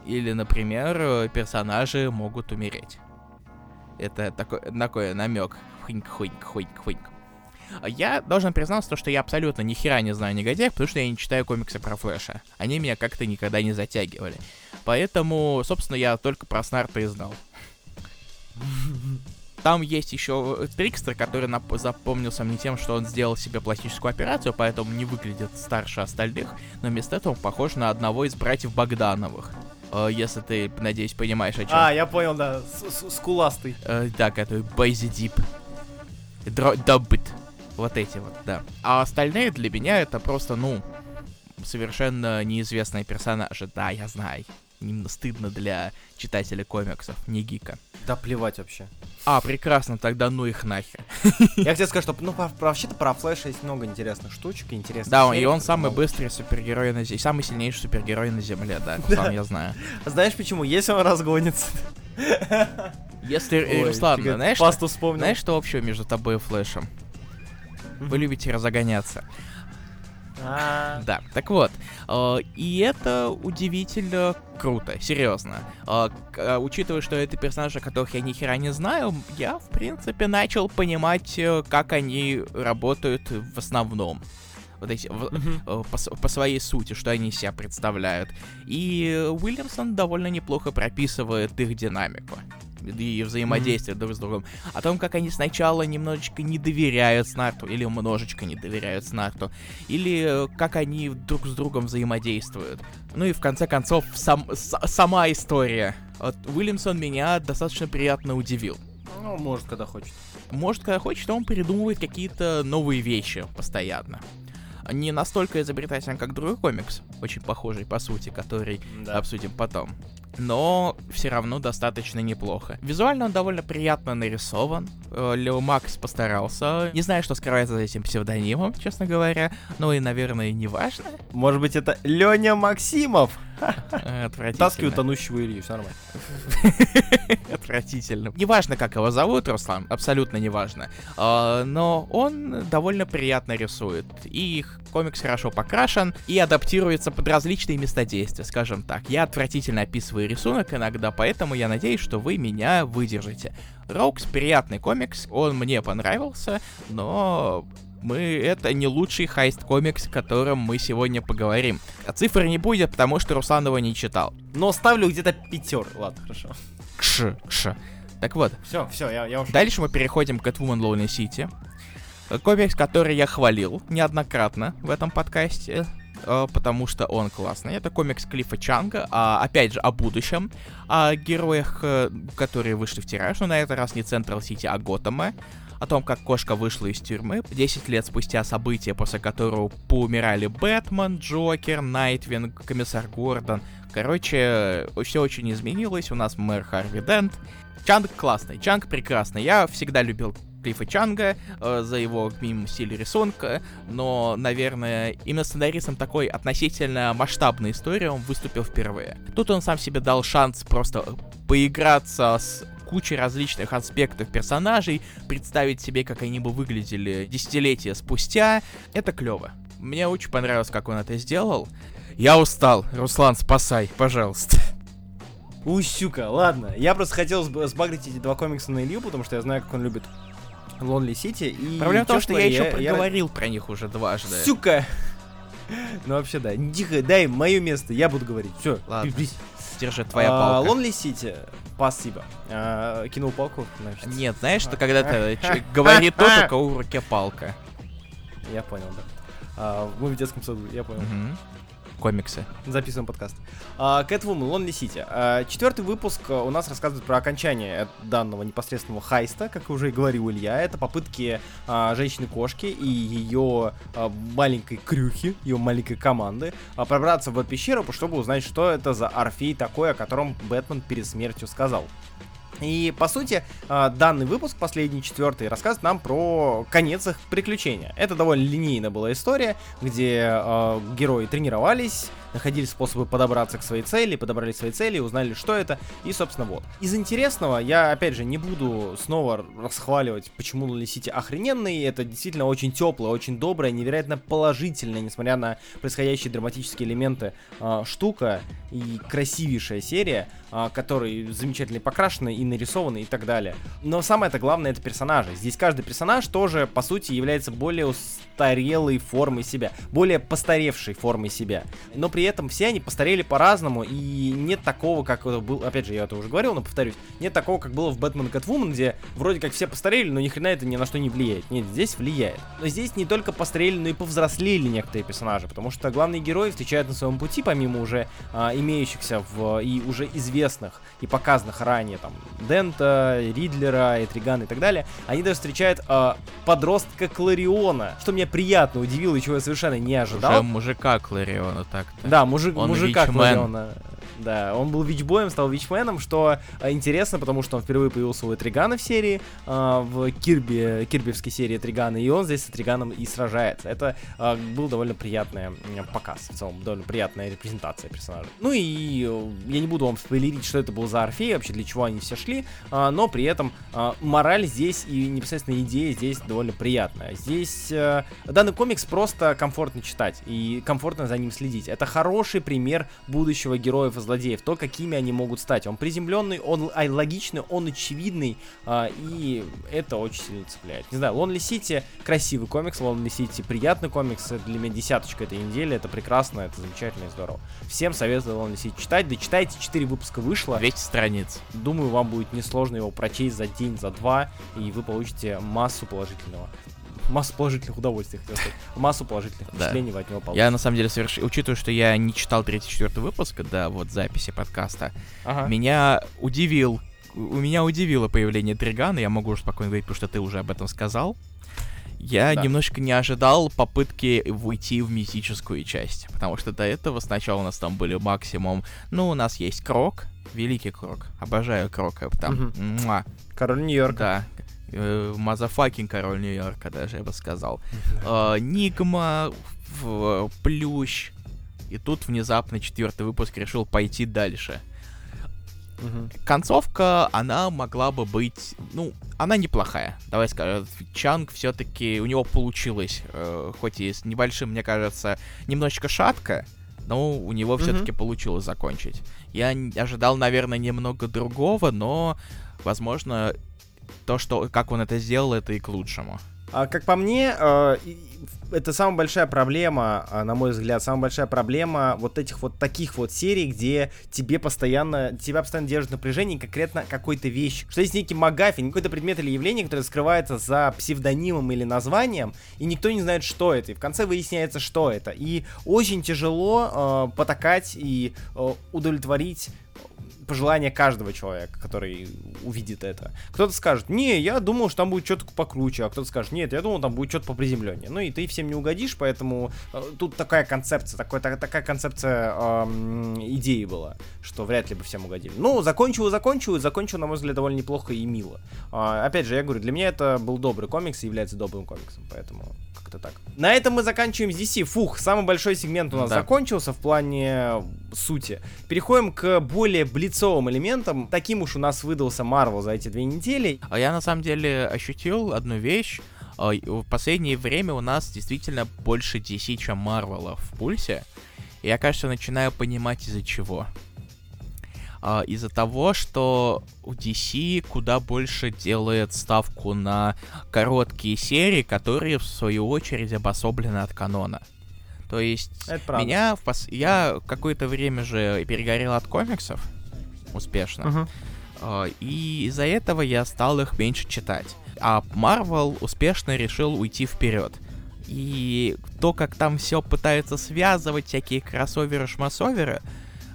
Или, например, персонажи могут умереть. Это такой, такой намек. Хуньк-хуньк-хуньк-хуньк. Я должен признаться, что я абсолютно ни хера не знаю негодяев, потому что я не читаю комиксы про Флэша. Они меня как-то никогда не затягивали. Поэтому, собственно, я только про Снарта и знал. Там есть еще Трикстер, который нап- запомнился мне тем, что он сделал себе пластическую операцию, поэтому не выглядит старше остальных, но вместо этого он похож на одного из братьев Богдановых. Если ты, надеюсь, понимаешь, о чем. А, я понял, да. Скуластый. Э, да, который Бейзи Дип. Доббит. Вот эти вот, да. А остальные для меня это просто, ну, совершенно неизвестные персонажи. Да, я знаю. Немного стыдно для читателя комиксов, не гика. Да плевать вообще. А, прекрасно, тогда ну их нахер. Я хотел сказать, что, ну, вообще-то про Флэша есть много интересных штучек, интересных... Да, и он самый быстрый супергерой на Земле, самый сильнейший супергерой на Земле, да, сам я знаю. Знаешь почему? Если он разгонится... Если, Руслан, знаешь, что общего между тобой и Флэшем? Вы любите разогоняться. Да, так вот. И это удивительно круто, серьезно. Учитывая, что это персонажи, которых я ни хера не знаю, я, в принципе, начал понимать, как они работают в основном. Вот эти, mm-hmm. по, по своей сути, что они из себя представляют. И Уильямсон довольно неплохо прописывает их динамику и взаимодействие mm-hmm. друг с другом. О том, как они сначала немножечко не доверяют Снарту, или немножечко не доверяют Снарту, или как они друг с другом взаимодействуют. Ну и в конце концов, сам, с- сама история. Вот, Уильямсон меня достаточно приятно удивил. Ну, может, когда хочет. Может, когда хочет, он придумывает какие-то новые вещи постоянно. Не настолько изобретателен, как другой комикс, очень похожий по сути, который да. обсудим потом. Но все равно достаточно неплохо. Визуально он довольно приятно нарисован. Лео Макс постарался. Не знаю, что скрывается за этим псевдонимом, честно говоря. Ну и, наверное, не важно. Может быть, это Леня Максимов? Отвратительно. Таски утонущего Илью, все нормально. Отвратительно. Неважно, как его зовут, Руслан, абсолютно неважно. Но он довольно приятно рисует. И комикс хорошо покрашен и адаптируется под различные места действия, скажем так. Я отвратительно описываю рисунок иногда, поэтому я надеюсь, что вы меня выдержите. Rogues — приятный комикс, он мне понравился, но... Мы это не лучший хайст-комикс, о котором мы сегодня поговорим. А цифр не будет, потому что Руслан его не читал. Но ставлю где-то пятер. Ладно, хорошо. Кш, кш. Так вот. Все, все, я, я уже... Дальше мы переходим к Catwoman: Lonely City. Комикс, который я хвалил неоднократно в этом подкасте, потому что он классный. Это комикс Клиффа Чанга, а, опять же, о будущем, о героях, которые вышли в тираж, но на этот раз не Централ Сити, а Готэма. О том, как кошка вышла из тюрьмы десять лет спустя события, после которого поумирали Бэтмен, Джокер, Найтвинг, комиссар Гордон. Короче, все очень изменилось. У нас мэр Харви Дент. Чанг классный, Чанг прекрасный. Я всегда любил Клиффа Чанга э, за его мимо стиль рисунка, но, наверное, именно сценаристом такой относительно масштабной истории он выступил впервые. Тут он сам себе дал шанс просто поиграться с кучей различных аспектов персонажей, представить себе, как они бы выглядели десятилетия спустя. Это клево. Мне очень понравилось, как он это сделал. Я устал. Руслан, спасай, пожалуйста. Усюка, ладно. Я просто хотел сбагрить эти два комикса на Илью, потому что я знаю, как он любит Lonely City. И проблема в том, что я, я еще проговорил я... про них уже дважды. Сука! Ну вообще да. Тихо, дай мое место, я буду говорить. Все, ладно. Держи, твоя палка. Lonely City, спасибо. А, кинул палку, значит. Нет, знаешь, что когда-то говорит тот, у кого в руке палка. Я понял, да. А, мы в детском саду, я понял. Угу. Комиксы. Записываем подкаст. А, Catwoman, Lonely City. А, четвертый выпуск у нас рассказывает про окончание данного непосредственного хайста, как уже и говорил Илья. Это попытки а, женщины-кошки и ее а, маленькой крюхи, ее маленькой команды а, пробраться в пещеру, чтобы узнать, что это за Орфей такой, о котором Бэтмен перед смертью сказал. И, по сути, данный выпуск, последний, четвертый, рассказывает нам про конец их приключения. Это довольно линейная была история, где э, герои тренировались, находили способы подобраться к своей цели, подобрали свои цели, узнали, что это, и, собственно, вот. Из интересного, я, опять же, не буду снова расхваливать, почему Lonely City охрененный, это действительно очень теплая, очень добрая, невероятно положительная, несмотря на происходящие драматические элементы, э, штука и красивейшая серия, э, которой замечательно покрашена и нарисованы и так далее. Но самое-то главное — это персонажи. Здесь каждый персонаж тоже, по сути, является более устарелой формой себя, более постаревшей формой себя. Но при этом все они постарели по-разному, и нет такого, как был, опять же, я это уже говорил, но повторюсь, нет такого, как было в Batman и Catwoman, где вроде как все постарели, но ни хрена это ни на что не влияет. Нет, здесь влияет. Но здесь не только постарели, но и повзрослели некоторые персонажи, потому что главные герои встречают на своем пути, помимо уже а, имеющихся в, и уже известных и показанных ранее, там, Дента, Ридлера, Этригана и так далее, они даже встречают а, подростка Клариона, что меня приятно удивило и чего я совершенно не ожидал. Уже мужика Клариона так-то. Да, мужик, мужика Клариона. Да, он был вичбоем, стал вичменом, что а, интересно, потому что он впервые появился у Этригана в серии, а, в Кирби, кирбевской серии Этригана, и он здесь с Этриганом и сражается. Это а, был довольно приятный показ, в целом, довольно приятная репрезентация персонажа. Ну и я не буду вам спойлерить, что это был за Орфей, вообще для чего они все шли, а, но при этом а, мораль здесь и непосредственно идея здесь довольно приятная. Здесь а, данный комикс просто комфортно читать и комфортно за ним следить. Это хороший пример будущего героев злодеев, то, какими они могут стать. Он приземленный, он логичный, он очевидный, а, и это очень сильно цепляет. Не знаю, Lonely City красивый комикс, Lonely City приятный комикс, для меня десяточка этой недели, это прекрасно, это замечательно и здорово. Всем советую Lonely City читать, да читайте, четыре выпуска вышло. двести страниц. Думаю, вам будет несложно его прочесть за день, за два, и вы получите массу положительного. Массу положительных удовольствий, хотел сказать. Массу положительных впечатлений вы от него получите. Я, на самом деле, соверш... учитывая, что я не читал третий-четвертый выпуск, да, вот записи подкаста, ага. меня удивил, у меня удивило появление Этригана, я могу уже спокойно говорить, потому что ты уже об этом сказал. Я да. немножко не ожидал попытки уйти в мистическую часть, потому что до этого сначала у нас там были максимум, ну, у нас есть Крок, великий Крок, обожаю Крока, там, угу. Король Нью-Йорка. Да. Мазафакин король Нью-Йорка, даже я бы сказал. э, Нигма, в, Плющ. И тут внезапно четвертый выпуск решил пойти дальше. Угу. Концовка, она могла бы быть... Ну, она неплохая. Давай скажем, Чанг все-таки... У него получилось, э, хоть и с небольшим, мне кажется, немножечко шатко, но у него все-таки угу. получилось закончить. Я ожидал, наверное, немного другого, но, возможно... То, что, как он это сделал, это и к лучшему. А, как по мне, э, это самая большая проблема, на мой взгляд, самая большая проблема вот этих вот таких вот серий, где тебе постоянно, тебя постоянно держит напряжение конкретно какой-то вещи. Что есть некий магафин, какой-то предмет или явление, которое скрывается за псевдонимом или названием, и никто не знает, что это. И в конце выясняется, что это. И очень тяжело э, потакать и э, удовлетворить пожелание каждого человека, который увидит это. Кто-то скажет, не, я думал, что там будет что-то покруче, а кто-то скажет, нет, я думал, там будет что-то поприземленнее. Ну и ты всем не угодишь, поэтому э, тут такая концепция, такой, та, такая концепция э, идеи была, что вряд ли бы всем угодили. Ну, закончил и закончил, и закончил, на мой взгляд, довольно неплохо и мило. Э, опять же, я говорю, для меня это был добрый комикс и является добрым комиксом, поэтому как-то так. На этом мы заканчиваем с ди си. Фух, самый большой сегмент у нас да. закончился в плане сути. Переходим к более блиц элементом. Таким уж у нас выдался Marvel за эти две недели. А я на самом деле ощутил одну вещь. В последнее время у нас действительно больше ди си, чем Marvel в пульсе. И я, кажется, начинаю понимать из-за чего. Из-за того, что ди си куда больше делает ставку на короткие серии, которые, в свою очередь, обособлены от канона. То есть меня в пос... я какое-то время же перегорел от комиксов. Успешно. Uh-huh. И из-за этого я стал их меньше читать. А Marvel успешно решил уйти вперед. И то, как там все пытаются связывать, всякие кроссоверы, шмассоверы,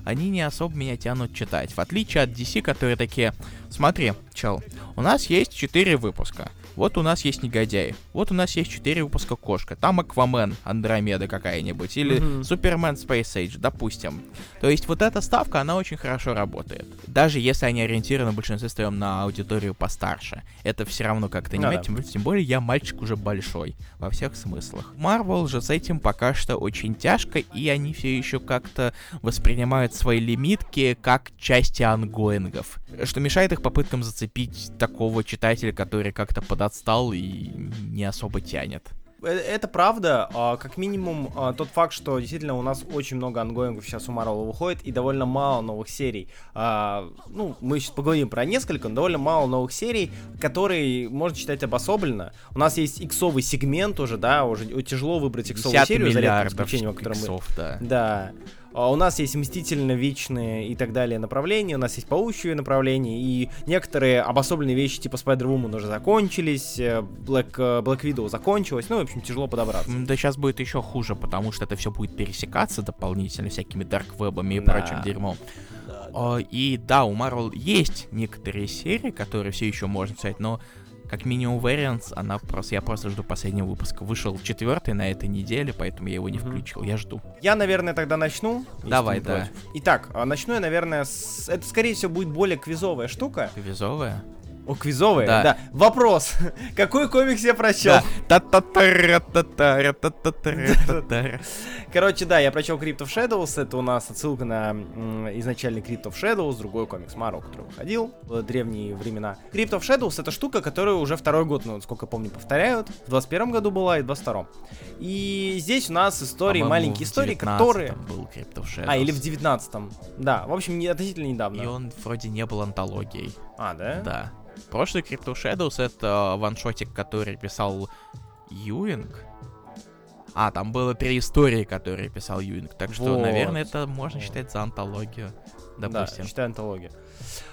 они не особо меня тянут читать. В отличие от ди си, которые такие, смотри, чел, у нас есть четыре выпуска. Вот у нас есть Негодяй, вот у нас есть четыре выпуска Кошка, там Аквамен, Андромеда какая-нибудь, или mm-hmm. Супермен Space Age, допустим. То есть вот эта ставка, она очень хорошо работает. Даже если они ориентированы в большинстве своем на аудиторию постарше. Это все равно как-то не имеет, mm-hmm. тем более я мальчик уже большой, во всех смыслах. Marvel же с этим пока что очень тяжко, и они все еще как-то воспринимают свои лимитки как части ангоингов, что мешает их попыткам зацепить такого читателя, который как-то подозревает отстал и не особо тянет. Это правда, как минимум тот факт, что действительно у нас очень много ангоингов сейчас у Marvel выходит и довольно мало новых серий. Ну, мы сейчас поговорим про несколько, но довольно мало новых серий, которые можно читать обособленно. У нас есть иксовый сегмент уже, да, уже тяжело выбрать иксовую серию за редким исключением, о котором мы... Да. да. У нас есть мстительно вечные и так далее направления, у нас есть паучье направление, и некоторые обособленные вещи типа Spider-Woman уже закончились, Black, Black Widow закончилась, ну, в общем, тяжело подобраться. Да сейчас будет еще хуже, потому что это все будет пересекаться дополнительно всякими дарквебами и да. прочим дерьмом. Да, да. И да, у Marvel есть некоторые серии, которые все еще можно писать, но как минимум Variants, она просто... Я просто жду последнего выпуска. Вышел четвертый на этой неделе, поэтому я его не включил. Я жду. Я, наверное, тогда начну. Давай, да. Против. Итак, начну я, наверное, с... Это, скорее всего, будет более квизовая штука. Квизовая? О, квизовая? Да. да. Вопрос. Какой комикс я прочел? Короче, да, я прочел Crypt of Shadows. Это у нас отсылка на изначальный Crypt of Shadows, другой комикс Marvel, который выходил в древние времена. Crypt of Shadows — это штука, которую уже второй год, ну, сколько я помню, повторяют. В двадцать первом году была и в двадцать втором. И здесь у нас истории, по-моему, маленькие истории, которые... был Crypt of Shadows. А, или в девятнадцатом. Да, в общем, не, относительно недавно. И он вроде не был антологией. А, да? Да. Прошлый Crypt of Shadows — это ваншотик, который писал Юинг. А, там было три истории, которые писал Юинг. Так что, вот. наверное, это можно считать за антологию. Допустим. Да, считаю антологию.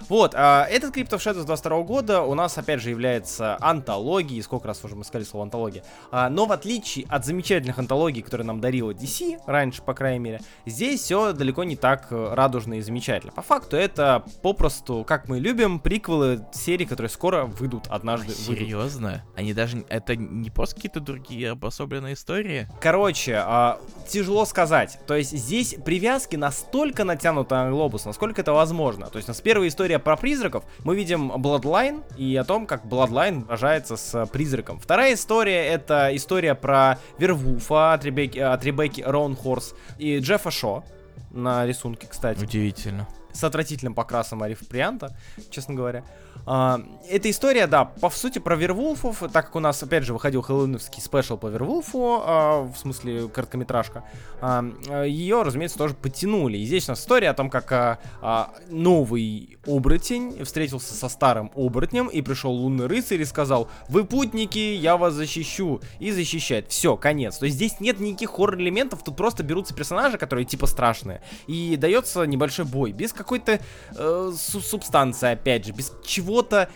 Вот, а, этот Crypt of Shadows двадцать второго года у нас, опять же, является антологией. Сколько раз уже мы сказали слово антология. А, но в отличие от замечательных антологий, которые нам дарила ди си, раньше, по крайней мере, здесь все далеко не так радужно и замечательно. По факту это попросту, как мы любим, приквелы серии, которые скоро выйдут однажды. А, серьезно? Выйдут. Они даже... Это не просто какие-то другие обособленные истории? Короче, а, тяжело сказать. То есть здесь привязки настолько натянуты на глобус, насколько это возможно. То есть у нас первая история про призраков. Мы видим Bloodline и о том, как Bloodline рождается с призраком. Вторая история — это история про Вервульфа от Ребекки, от Ребекки Роунхорс и Джеффа Шо на рисунке, кстати. Удивительно. С отвратительным покрасом Ариф Прианто, честно говоря. А, эта история, да, по сути, про вервулфов, так как у нас, опять же, выходил хэллоуиновский спешл по вервулфу, а, в смысле, короткометражка, а, ее, разумеется, тоже подтянули. И здесь у нас история о том, как а, а, новый оборотень встретился со старым оборотнем, и пришел лунный рыцарь и сказал: «Вы путники, я вас защищу», и защищает. Все, конец. То есть здесь нет никаких хоррор-элементов, тут просто берутся персонажи, которые типа страшные, и дается небольшой бой, без какого какой-то э, субстанции, опять же, без чего-то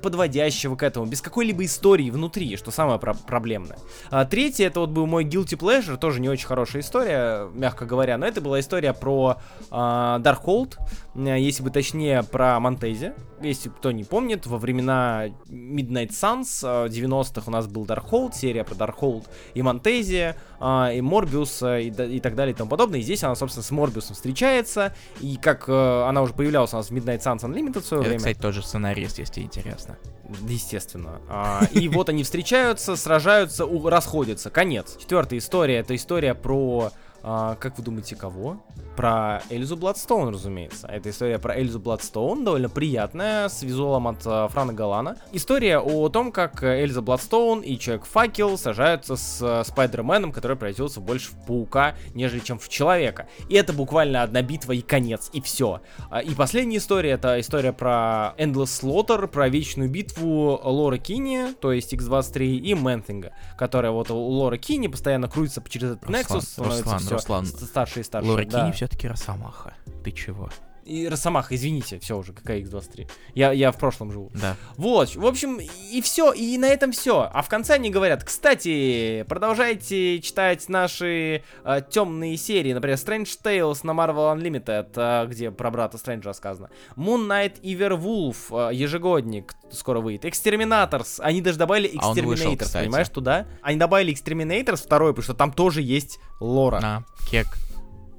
подводящего к этому, без какой-либо истории внутри, что самое про- проблемное. А, третье, это вот был мой guilty pleasure, тоже не очень хорошая история, мягко говоря, но это была история про э, Darkhold, если бы точнее про Монтези. Если кто не помнит, во времена Midnight Suns девяностых у нас был Darkhold, серия про Darkhold и Монтези, э, и Морбиуса, и, и так далее и тому подобное. И здесь она, собственно, с Морбиусом встречается, и как э, она уже появлялась у нас в Midnight Suns Unlimited в свое время. Это, кстати, тоже сценарист, если интересно. Естественно. А, и вот они встречаются, сражаются, у, расходятся. Конец. Четвертая история — это история про... А, как вы думаете, кого? Про Эльзу Бладстоун, разумеется. Это история про Эльзу Бладстоун, довольно приятная, с визуалом от а, Франа Галана. История о том, как Эльза Бладстоун и Человек-факел сажаются с а, Спайдерменом, который превратился больше в паука, нежели чем в человека. И это буквально одна битва и конец, и все. А, и последняя история — это история про Endless Slaughter, про вечную битву Лоры Кинни, то есть икс двадцать три, и Мэнтинга, которая вот у Лоры Кинни постоянно крутится через этот Нексус, становится Руслан. Все Руслан, старше и старше. Лора Кинни все-таки Росомаха. Ты чего? И Росомаха, извините, все уже, какая икс двадцать три. Я, я в прошлом живу. Да. Вот, в общем, и все, и на этом все. А в конце они говорят: кстати, продолжайте читать наши э, темные серии, например, Strange Tales на Marvel Unlimited, э, где про брата Стрэнджа рассказано. Moon Knight и Werewolf, э, ежегодник, скоро выйдет. Exterminators, они даже добавили Exterminators, а он вышел, кстати, понимаешь, туда. Они добавили Exterminators второй, потому что там тоже есть Лора. А, кек.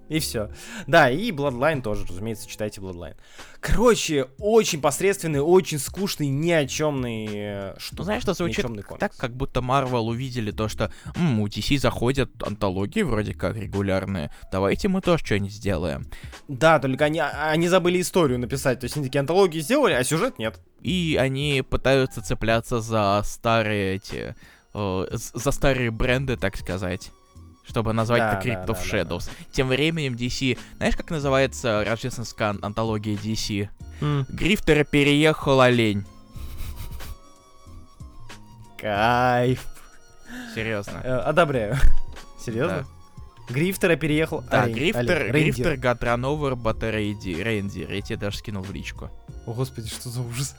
И все. Да, и Bloodline тоже, разумеется, читайте Bloodline. Короче, очень посредственный, очень скучный, ни о чемный... Что, знаешь, что звучит так, как будто Marvel увидели то, что м-м, у ди си заходят антологии вроде как регулярные, давайте мы тоже что-нибудь сделаем. Да, только они, они забыли историю написать, то есть они такие антологии сделали, а сюжет нет. И они пытаются цепляться за старые эти... Э, за старые бренды, так сказать. Чтобы назвать да, это Crypt да, of да, Shadows. Да, да. Тем временем ди си... Знаешь, как называется рождественская антология ди си? Mm. Грифтера переехал олень. Кайф. Серьезно. Одобряю. Серьезно? Да. Грифтера переехал... Да, Рейн... Грифтер, Грифтер got run over but Рейди, Рейндир. Я тебе даже скинул в личку. О, господи, что за ужас.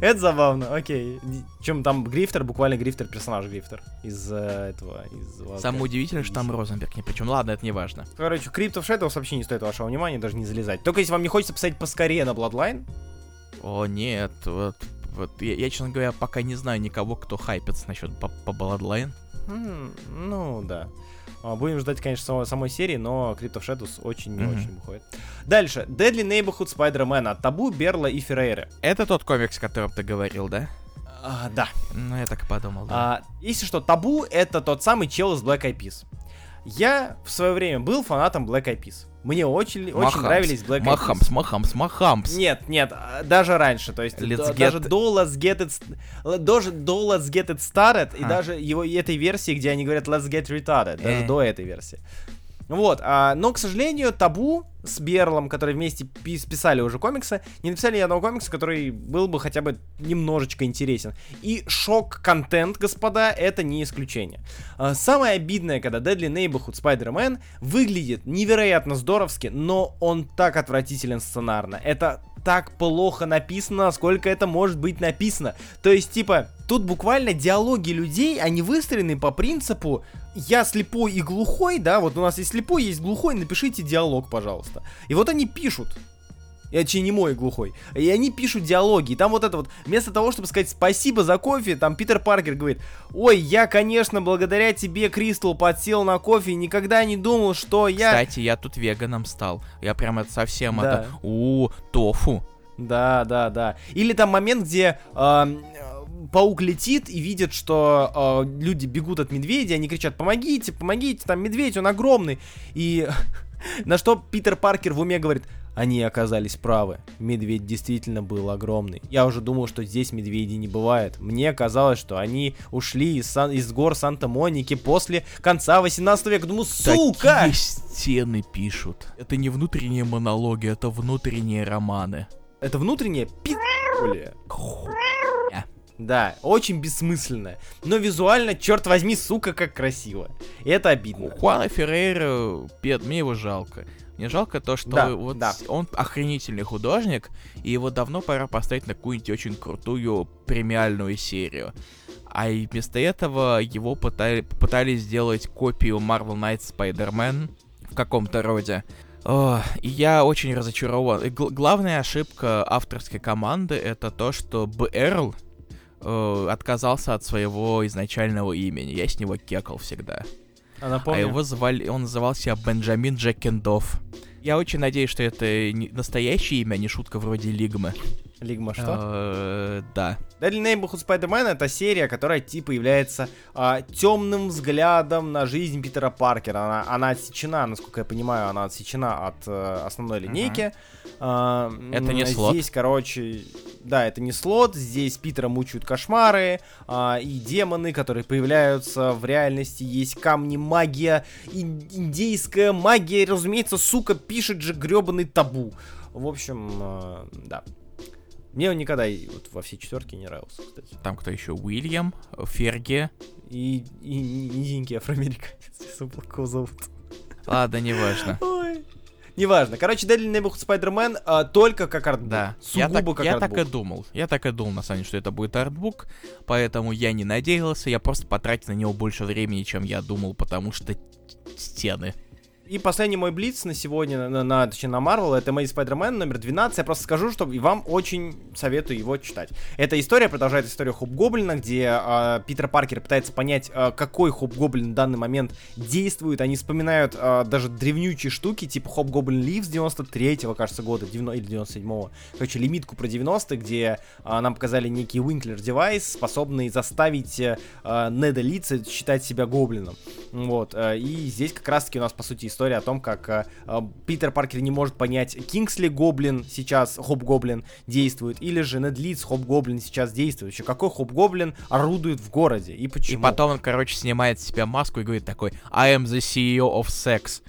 Это забавно, окей. Чем там Грифтер, буквально Грифтер, персонаж Грифтер. Из этого... Из... Самое удивительное, что там Розенберг не причем. Ладно, это не важно. Короче, Crypt of Shadows вообще не стоит вашего внимания, даже не залезать. Только если вам не хочется писать поскорее на Bloodline. О, нет, вот... вот я, я, честно говоря, пока не знаю никого, кто хайпится насчет по, по Bloodline. Mm, ну, да. Будем ждать, конечно, самой, самой серии, но Crypt of Shadows очень не mm-hmm. очень выходит. Дальше. Deadly Neighborhood Spider-Man от Табу, Берла и Феррейры. Это тот комикс, о котором ты говорил, да? А, да. Ну, я так и подумал, да. А, если что, Табу — это тот самый чел из Black Eyed Peas. Я в свое время был фанатом Black Eyed Peas. Мне очень, очень нравились Black Eyed Peas. Махамс, Махамс, Махамс. Нет, нет, даже раньше. То есть let's даже get... до Let's Get It, даже до Let's Get It Started, а. И даже его, этой версии, где они говорят Let's Get Retarded, даже э. до этой версии. Вот, а, но, к сожалению, Табу с Берлом, которые вместе писали уже комиксы, не написали ни одного комикса, который был бы хотя бы немножечко интересен. И шок-контент, господа, это не исключение. А, самое обидное, когда Deadly Neighborhood Spider-Man выглядит невероятно здоровски, но он так отвратителен сценарно. Это так плохо написано, сколько это может быть написано. То есть, типа, тут буквально диалоги людей, они выстроены по принципу «я слепой и глухой», да, вот у нас есть слепой, есть глухой, напишите диалог, пожалуйста. И вот они пишут. Я че не мой глухой. И они пишут диалоги. И там вот это вот, вместо того, чтобы сказать спасибо за кофе, там Питер Паркер говорит: ой, я, конечно, благодаря тебе, Кристал, подсел на кофе и никогда не думал, что я... Кстати, я тут веганом стал. Я прям это совсем да. это... У-у-у, тофу. Да, да, да. Или там момент, где... Э- Паук летит и видит, что э, люди бегут от медведя, они кричат: помогите, помогите, там медведь, он огромный. И на что Питер Паркер в уме говорит: они оказались правы, медведь действительно был огромный. Я уже думал, что здесь медведей не бывает. Мне казалось, что они ушли из, сан- из гор Санта-Моники после конца восемнадцатого века. Думаю, сука! Такие стены пишут. Это не внутренние монологи, это внутренние романы. Это внутренние пи***ли. Да, очень бессмысленно. Но визуально, черт возьми, сука, как красиво. И это обидно. Хуана Феррейра, пед, мне его жалко. Мне жалко то, что да, вот да. он охренительный художник, и его давно пора поставить на какую-нибудь очень крутую премиальную серию. А вместо этого его пытали, пытались сделать копию Marvel Knights Spider-Man в каком-то роде. О, и я очень разочарован. Г- главная ошибка авторской команды — это то, что Берл отказался от своего изначального имени. Я с него кекал всегда. А, а его звали... Он называл себя Бенджамин Джекендофф. Я очень надеюсь, что это настоящее имя, а не шутка вроде Лигмы. Лигма что? Uh, да. Deadly Neighborhood Spider-Man — это серия, которая типа является uh, темным взглядом на жизнь Питера Паркера. Она, она отсечена, насколько я понимаю, она отсечена от uh, основной линейки. Uh-huh. Uh, это не здесь, слот. Здесь, короче, да, это не слот. Здесь Питера мучают кошмары uh, и демоны, которые появляются в реальности. Есть камни, магия, индейская магия. И, разумеется, сука, пишет же грёбаный Табу. В общем, uh, да. Мне он никогда вот, во все четверки не нравился, кстати. Там кто еще? Уильям, Ферги. И низенький афроамериканец, если он плохо зовут. Ладно, неважно. Ой. Неважно. Короче, Deadly Neighborhood Spider-Man а, только как артбук. Да. Сугубо я так, как я артбук. Я так и думал. Я так и думал, на самом деле, что это будет артбук. Поэтому я не надеялся. Я просто потратил на него больше времени, чем я думал, потому что стены... И последний мой блиц на сегодня, на, на, точнее, на Marvel, это Amazing Spider-Man номер двенадцать. Я просто скажу, что вам очень советую его читать. Эта история продолжает историю Хоб-Гоблина, где э, Питер Паркер пытается понять, э, какой Хоб-Гоблин в данный момент действует. Они вспоминают э, даже древнючие штуки, типа Хоб-Гоблин Ливс девяносто третьего, кажется, года, девяносто, или девяносто седьмого. Короче, лимитку про девяностые, где э, нам показали некий Уинклер-девайс, способный заставить э, Неда Лица считать себя гоблином. Вот. Э, и здесь как раз-таки у нас, по сути, история. История о том, как э, э, Питер Паркер не может понять, Кингсли Гоблин сейчас, Хоб-Гоблин, действует, или же Нед Лидс, Хоб-Гоблин, сейчас действует. Еще какой Хоб-Гоблин орудует в городе и почему? И потом он, короче, снимает с себя маску и говорит такой: I am the си и о of sex.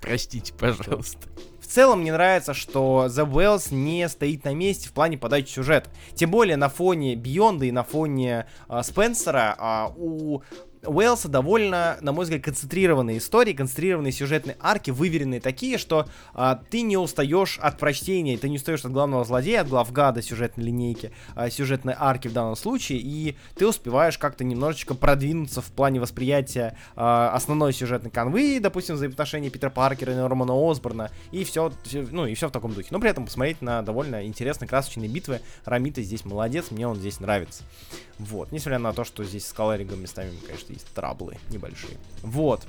Простите, пожалуйста. В целом мне нравится, что The Wells не стоит на месте в плане подачи сюжета. Тем более на фоне Бьонда и на фоне э, Спенсера э, у Уэллса довольно, на мой взгляд, концентрированные истории, концентрированные сюжетные арки, выверенные такие, что а, ты не устаешь от прочтения, ты не устаешь от главного злодея, от главгада сюжетной линейки, а, сюжетной арки в данном случае, и ты успеваешь как-то немножечко продвинуться в плане восприятия а, основной сюжетной канвы, допустим, взаимоотношения Питера Паркера и Нормана Осборна, и все, все, ну и все в таком духе. Но при этом посмотреть на довольно интересные красочные битвы. Рамита здесь молодец, мне он здесь нравится. Вот, несмотря на то, что здесь с колорингом местами, конечно, есть траблы небольшие. Вот,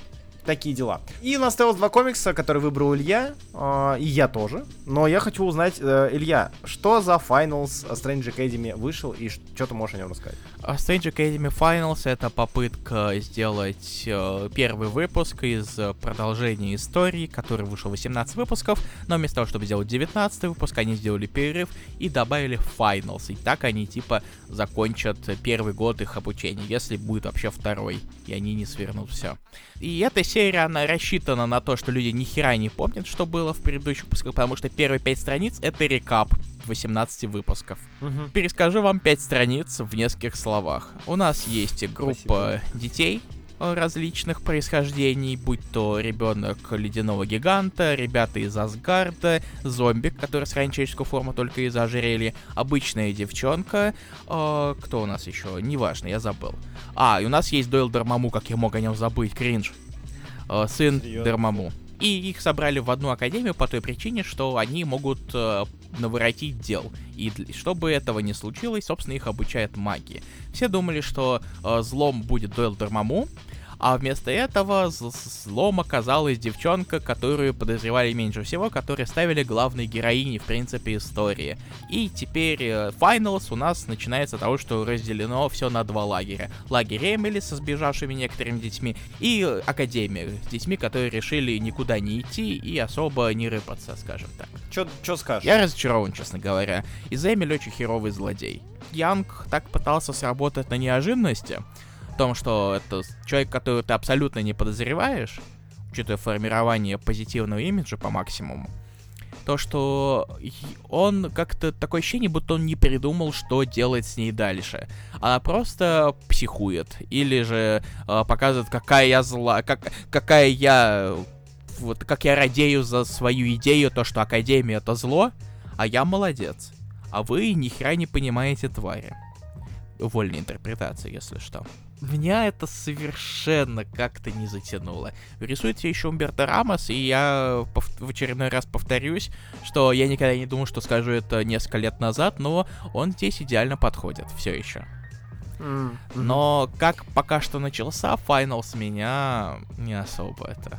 такие дела. И у нас осталось два комикса, которые выбрал Илья, э, и я тоже. Но я хочу узнать, э, Илья, что за Finals Strange Academy вышел, и что ты можешь о нем рассказать? Strange Academy Finals — это попытка сделать э, первый выпуск из продолжения истории, который вышел восемнадцать выпусков, но вместо того, чтобы сделать девятнадцатый выпуск, они сделали перерыв и добавили Finals. И так они, типа, закончат первый год их обучения, если будет вообще второй, и они не свернут все. И эта серия, она рассчитана на то, что люди нихера не помнят, что было в предыдущих выпусках, потому что первые пять страниц — это рекап восемнадцати выпусков. Угу. Перескажу вам пять страниц в нескольких словах. У нас есть группа Спасибо. детей различных происхождений, будь то ребенок ледяного гиганта, ребята из Асгарда, зомби, который сохранил человеческую форму только из ожерелья, обычная девчонка, э, кто у нас еще, неважно, я забыл. А, и у нас есть Дойл Дормаму, как я мог о нем забыть, кринж. Э, сын Серьезно? Дормаму. И их собрали в одну академию по той причине, что они могут э, наворотить дел. И для, чтобы этого не случилось, собственно, их обучают маги. Все думали, что э, злом будет Дойл Дормаму, а вместо этого злом оказалась девчонка, которую подозревали меньше всего, которую ставили главной героиней, в принципе, истории. И теперь Finals у нас начинается с того, что разделено все на два лагеря. Лагерь Эмили со сбежавшими некоторыми детьми и Академия с детьми, которые решили никуда не идти и особо не рыпаться, скажем так. Чё, чё скажешь? Я разочарован, честно говоря. Из Эмили очень херовый злодей. Янг так пытался сработать на неожиданности, в том, что это человек, которого ты абсолютно не подозреваешь, учитывая формирование позитивного имиджа по максимуму, то, что он как-то такое ощущение, будто он не придумал, что делать с ней дальше. Она просто психует. Или же э, показывает, какая я зла... Как, какая я... Вот как я радею за свою идею, то, что Академия — это зло, а я молодец. А вы ни хера не понимаете, твари. Вольная интерпретация, если что. Меня это совершенно как-то не затянуло. Рисует ее еще Умберто Рамос, и я в очередной раз повторюсь, что я никогда не думал, что скажу это несколько лет назад, но он здесь идеально подходит все еще. Mm-hmm. Но как пока что начался Finals, меня не особо это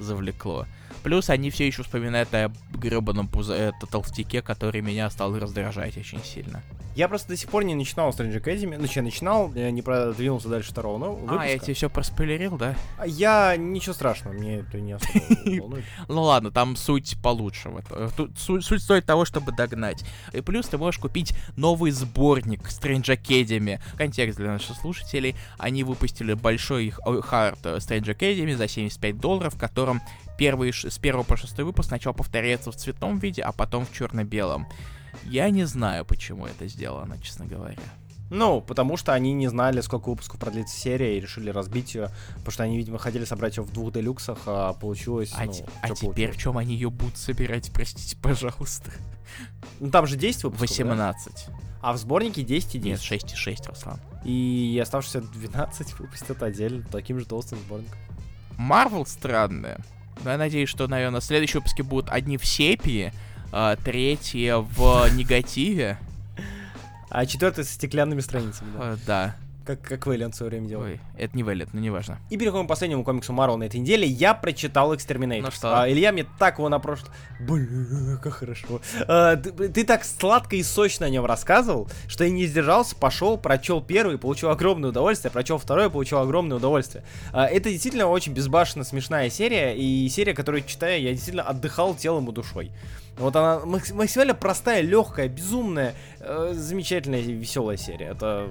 завлекло. Плюс они все еще вспоминают о гребаном пузо- толстяке, который меня стал раздражать очень сильно. Я просто до сих пор не начинал Strange Academy. Ну, я начинал, я не продвинулся дальше второго но выпуска. А, я тебе все проспойлерил, да? Я... Ничего страшного, мне это не особо волнует. Ну ладно, там суть получше. Суть стоит того, чтобы догнать. И плюс ты можешь купить новый сборник Strange Academy. Контекст для наших слушателей. Они выпустили большой хард Strange Academy за семьдесят пять долларов, в котором первый, с первого по шестой выпуск сначала повторяется в цветном виде, а потом в черно-белом. Я не знаю, почему это сделано, честно говоря. Ну, потому что они не знали, сколько выпусков продлится серия, и решили разбить ее, потому что они, видимо, хотели собрать ее в двух делюксах, а получилось... А, ну, т- а теперь получилось? В чем они ее будут собирать, простите, пожалуйста? Ну, там же десять выпусков, восемнадцать. Да? А в сборнике десять и десять. Нет, шесть и шесть, Руслан. И оставшиеся двенадцать выпустят отдельно, таким же толстым сборником. Marvel странная. Но я надеюсь, что, наверное, следующие выпуски будут одни в сепии, Uh, третье в негативе. А четвертое со стеклянными страницами, да. Uh, да. Как, как Вэллиант в свое время делал. Ой, это не Вэллиант, но неважно. И переходим к последнему комиксу Marvel на этой неделе. Я прочитал Exterminator. Ну что? А, Илья мне так его на прошлом... Бля, как хорошо. А, ты, ты так сладко и сочно о нем рассказывал, что я не сдержался, пошел, прочел первый, получил огромное удовольствие, прочел второй, получил огромное удовольствие. А, это действительно очень безбашенно смешная серия, и серия, которую, читая, я действительно отдыхал телом и душой. Вот она максимально простая, легкая, безумная, э, замечательная, веселая серия. Это,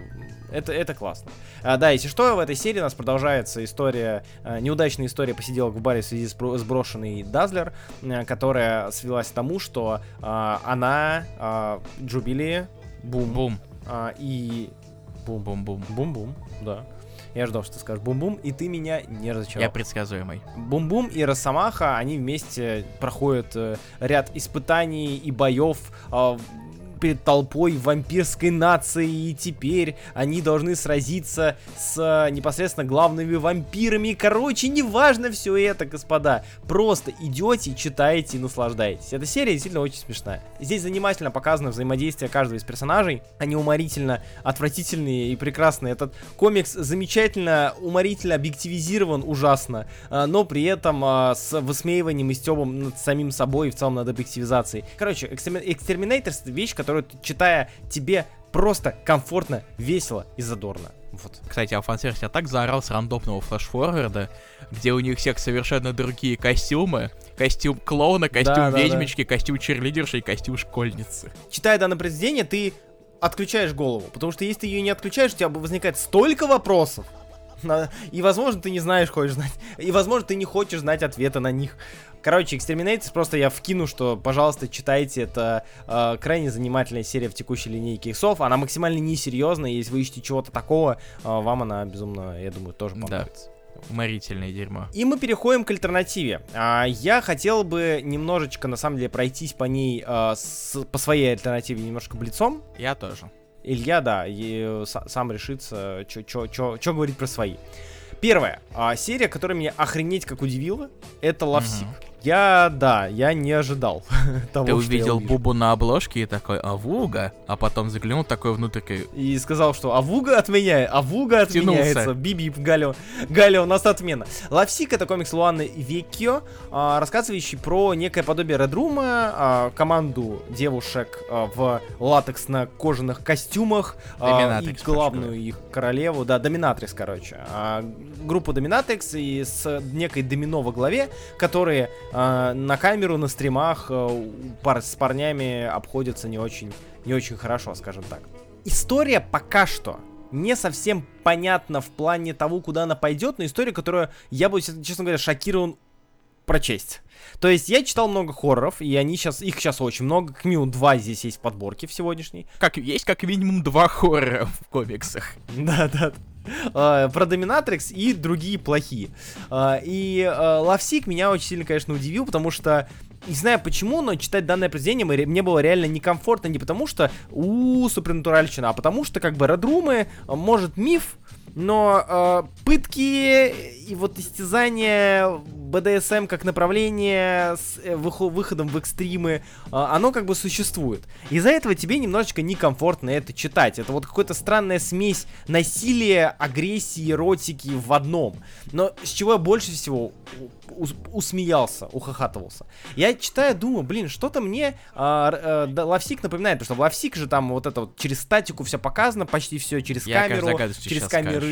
это, это классно. А, да, если что, в этой серии у нас продолжается история, э, неудачная история посиделок в баре в связи с сброшенной Дазлер, э, которая свелась к тому, что э, она, э, Джубили, бум-бум, э, и... Бум-бум-бум. Бум-бум, да. Я ждал, что ты скажешь бум-бум, и ты меня не разочаровал. Я предсказуемый. Бум-бум и Росомаха, они вместе проходят ряд испытаний и боев перед толпой вампирской нации, и теперь они должны сразиться с непосредственно главными вампирами. Короче, неважно все это, господа. Просто идете, читаете и наслаждаетесь. Эта серия действительно очень смешная. Здесь занимательно показано взаимодействие каждого из персонажей. Они уморительно отвратительные и прекрасные. Этот комикс замечательно, уморительно объективизирован ужасно, но при этом с высмеиванием и стёбом над самим собой и в целом над объективизацией. Короче, экстерминейторство — вещь, которая, которую, читая, тебе просто комфортно, весело и задорно. Вот. Кстати, а фан-сервис я так заорал с рандомного флэш-форварда, где у них всех совершенно другие костюмы. Костюм клоуна, костюм да, ведьмочки, да, да. костюм черлидерши и костюм школьницы. Читая данное произведение, ты отключаешь голову, потому что если ты ее не отключаешь, у тебя возникает столько вопросов, и, возможно, ты не знаешь, хочешь знать, и, возможно, ты не хочешь знать ответа на них. Короче, Exterminates, просто я вкину, что, пожалуйста, читайте, это э, крайне занимательная серия в текущей линейке иксов, она максимально несерьезная, если вы ищете чего-то такого, э, вам она безумно, я думаю, тоже понравится. Да. Уморительное дерьмо. И мы переходим к альтернативе. А, я хотел бы немножечко, на самом деле, пройтись по ней, э, с, по своей альтернативе немножко блицом. Я тоже. Илья, да, и сам решится, что говорить про свои. Первая а, серия, которая меня охренеть как удивила, это Лавсик. Mm-hmm. Я, да, я не ожидал того, ты что увидел Бубу на обложке и такой «Авуга», а потом заглянул такой внутрь и сказал, что «Авуга от меня, Авуга отменяется, бип-бип, Галё, Галё, у нас отмена». Лавсик — это комикс Луаны Веккио, рассказывающий про некое подобие Редрума, команду девушек в латексно-кожаных костюмах и главную их королеву, да, Доминатрикс, короче, группу Доминатрикс и с некой домино во главе, которые на камеру, на стримах пар с парнями обходятся не очень, не очень хорошо, скажем так. История пока что не совсем понятна в плане того, куда она пойдет, но история, которую я бы, честно говоря, шокирован прочесть. То есть я читал много хорроров, и они сейчас, их сейчас очень много, как минимум два здесь есть в подборке в сегодняшней. Как, есть как минимум два хоррора в комиксах. Да-да. Uh, про Доминатрикс и другие плохие. Uh, и uh, Лавсик меня очень сильно, конечно, удивил, потому что не знаю почему, но читать данное произведение мне было реально некомфортно, не потому что у супернатуральщина, а потому что как бы Редрумы, может, миф, но э, пытки и вот истязания бэ дэ эс эм как направление с выходом в экстримы, э, оно как бы существует. Из-за этого тебе немножечко некомфортно это читать. Это вот какая-то странная смесь насилия, агрессии, эротики в одном. Но с чего я больше всего усмеялся, ухахатывался. Я читаю, думаю, блин, что-то мне э, э, да, Лавсик напоминает, потому что в Лавсик же там вот это вот через статику все показано, почти все через я камеру, через камеры.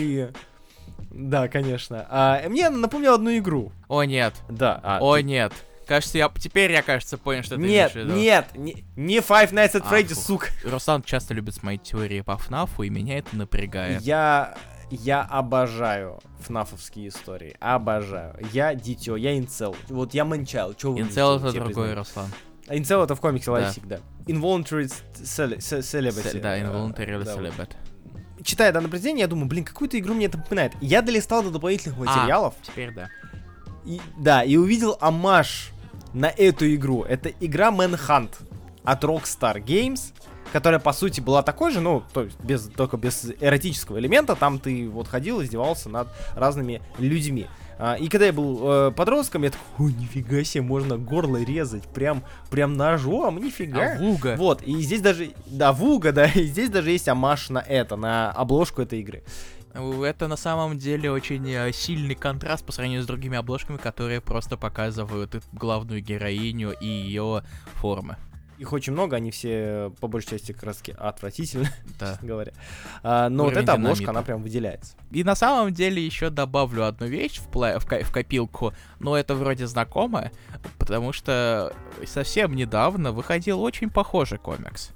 Да, конечно. А, мне напомнил одну игру. О нет. Да. А, О ты... нет. Кажется, я теперь я, кажется, понял, что ты нет, имеешь в виду. Нет, не, не Five Nights at Freddy's, а, сука. Руслан часто любит мои теории по ФНАФу, и меня это напрягает. Я... Я обожаю фнафовские истории. Обожаю. Я дитё, я инцел. Вот я манчайл. Инцел — это другой, Руслан. Инцел — это в комиксе Лавсик, да. Involuntary Celibacy. Да, Involuntary Celibate. Читая данное произведение, я думаю, блин, какую-то игру мне это напоминает. Я долистал до дополнительных материалов. А, теперь да. И, да, и увидел оммаж на эту игру. Это игра Manhunt от Rockstar Games, которая, по сути, была такой же, ну, то есть без, только без эротического элемента. Там ты вот ходил, издевался над разными людьми. А, и когда я был э, подростком, я такой, ой, нифига себе, можно горло резать прям, прям ножом, нифига. Авуга. Вот, и здесь даже, да, Авуга, да, и здесь даже есть оммаж на это, на обложку этой игры. Это на самом деле очень сильный контраст по сравнению с другими обложками, которые просто показывают главную героиню и ее формы. Их очень много, они все, по большей части, краски отвратительны, да. Честно говоря. А, но уровень вот эта обложка, динамита, она прям выделяется. И на самом деле еще добавлю одну вещь в, пла- в, ко- в копилку, но это вроде знакомо, потому что совсем недавно выходил очень похожий комикс.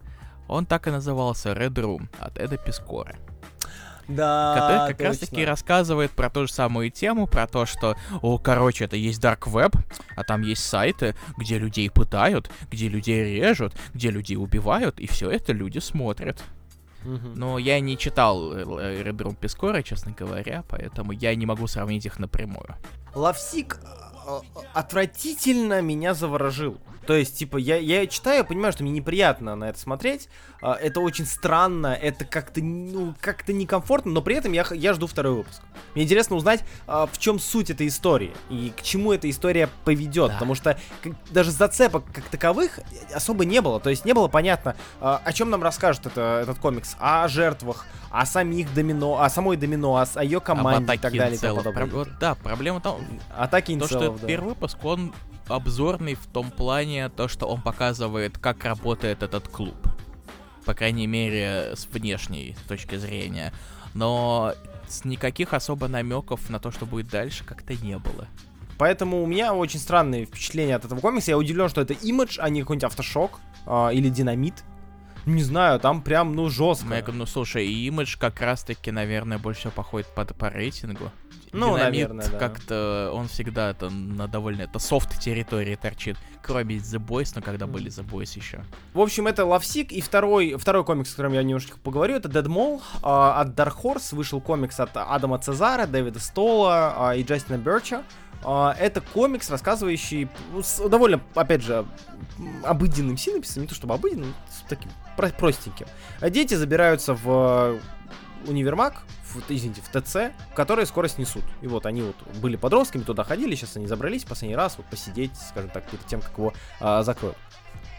Он так и назывался Red Room от Эда Пискора. Да, который как раз таки рассказывает про ту же самую тему, про то, что, о, короче, это есть Dark Web, а там есть сайты, где людей пытают, где людей режут, где людей убивают, и все это люди смотрят. Mm-hmm. Но я не читал Red Room Пискора, честно говоря, поэтому я не могу сравнить их напрямую. Лавсик отвратительно меня заворожил. То есть, типа, я, я читаю, я понимаю, что мне неприятно на это смотреть, это очень странно, это как-то, ну, как-то некомфортно, но при этом я, я жду второй выпуск. Мне интересно узнать, в чем суть этой истории и к чему эта история поведет, да. Потому что даже зацепок как таковых особо не было, то есть не было понятно, о чем нам расскажет это, этот комикс, о жертвах, о самих Домино, о самой Домино, о ее команде и так далее. Про... Вот, да, проблема там... Атаки инцелов, то, что этот да. первый выпуск, он... обзорный в том плане, то, что он показывает, как работает этот клуб. По крайней мере, с внешней точки зрения. Но никаких особо намеков на то, что будет дальше, как-то не было. Поэтому у меня очень странные впечатления от этого комикса. Я удивлен, что это Image, а не какой-нибудь Автошок э, или Динамит. Не знаю, там прям, ну, жестко. Я говорю, ну, слушай, Image как раз-таки, наверное, больше всего походит под, по рейтингу. Ну, Динамит, наверное, да. Как-то он всегда это на довольно это софт территории торчит, кроме The Boys, но когда mm-hmm. были The Boys еще. В общем, это Лавсик, и второй, второй комикс, о котором я немножечко поговорю, это Dead Mole uh, от Dark Horse. Вышел комикс от Адама Цезара, Дэвида Стола uh, и Джастина Берча. Uh, это комикс, рассказывающий с довольно, опять же, обыденным синописом, не то чтобы обыденным, с таким простеньким. Дети забираются в универмаг, в, извините, в ТЦ, которые скоро снесут. И вот они вот были подростками, туда ходили, сейчас они забрались в последний раз вот посидеть, скажем так, перед тем, как его а, закроют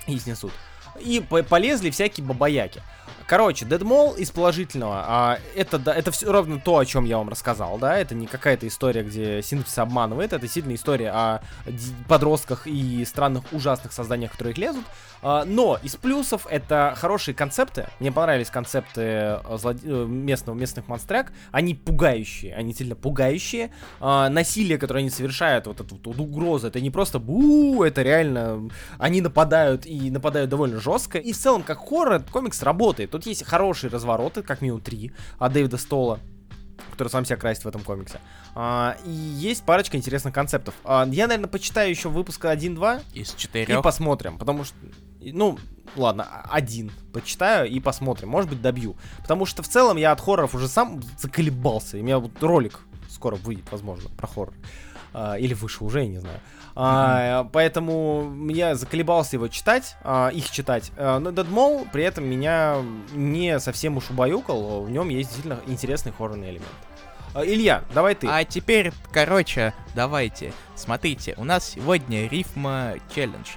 и снесут. И полезли всякие бабаяки. Короче, Dead Mole из положительного. А, это, да, это все ровно то, о чем я вам рассказал, да? Это не какая-то история, где синопсис обманывает. Это действительно история о подростках и странных ужасных созданиях, которые их лезут. А, но из плюсов это хорошие концепты. Мне понравились концепты злод... местного, местных монстряк. Они пугающие, они сильно пугающие. А, насилие, которое они совершают, вот эта вот угроза, это не просто бу, это реально... Они нападают и нападают довольно жестко. И в целом, как хоррор, этот комикс работает. Тут есть хорошие развороты, как минимум три, от Дэвида Стола, который сам себя красит в этом комиксе. А, и есть парочка интересных концептов. А, я, наверное, почитаю еще выпуск один-два. Из четырех. И посмотрим, потому что... Ну, ладно, один почитаю и посмотрим. Может быть, добью. Потому что в целом я от хорроров уже сам заколебался. И у меня вот ролик скоро выйдет, возможно, про хоррор. А, или вышел уже, я не знаю. А, mm-hmm. Поэтому я заколебался его читать, а, их читать. А, но Dead Mole при этом меня не совсем уж убаюкал. В нем есть действительно интересный хоррорный элемент. А, Илья, давай ты. А теперь, короче, давайте. Смотрите, у нас сегодня рифма челлендж.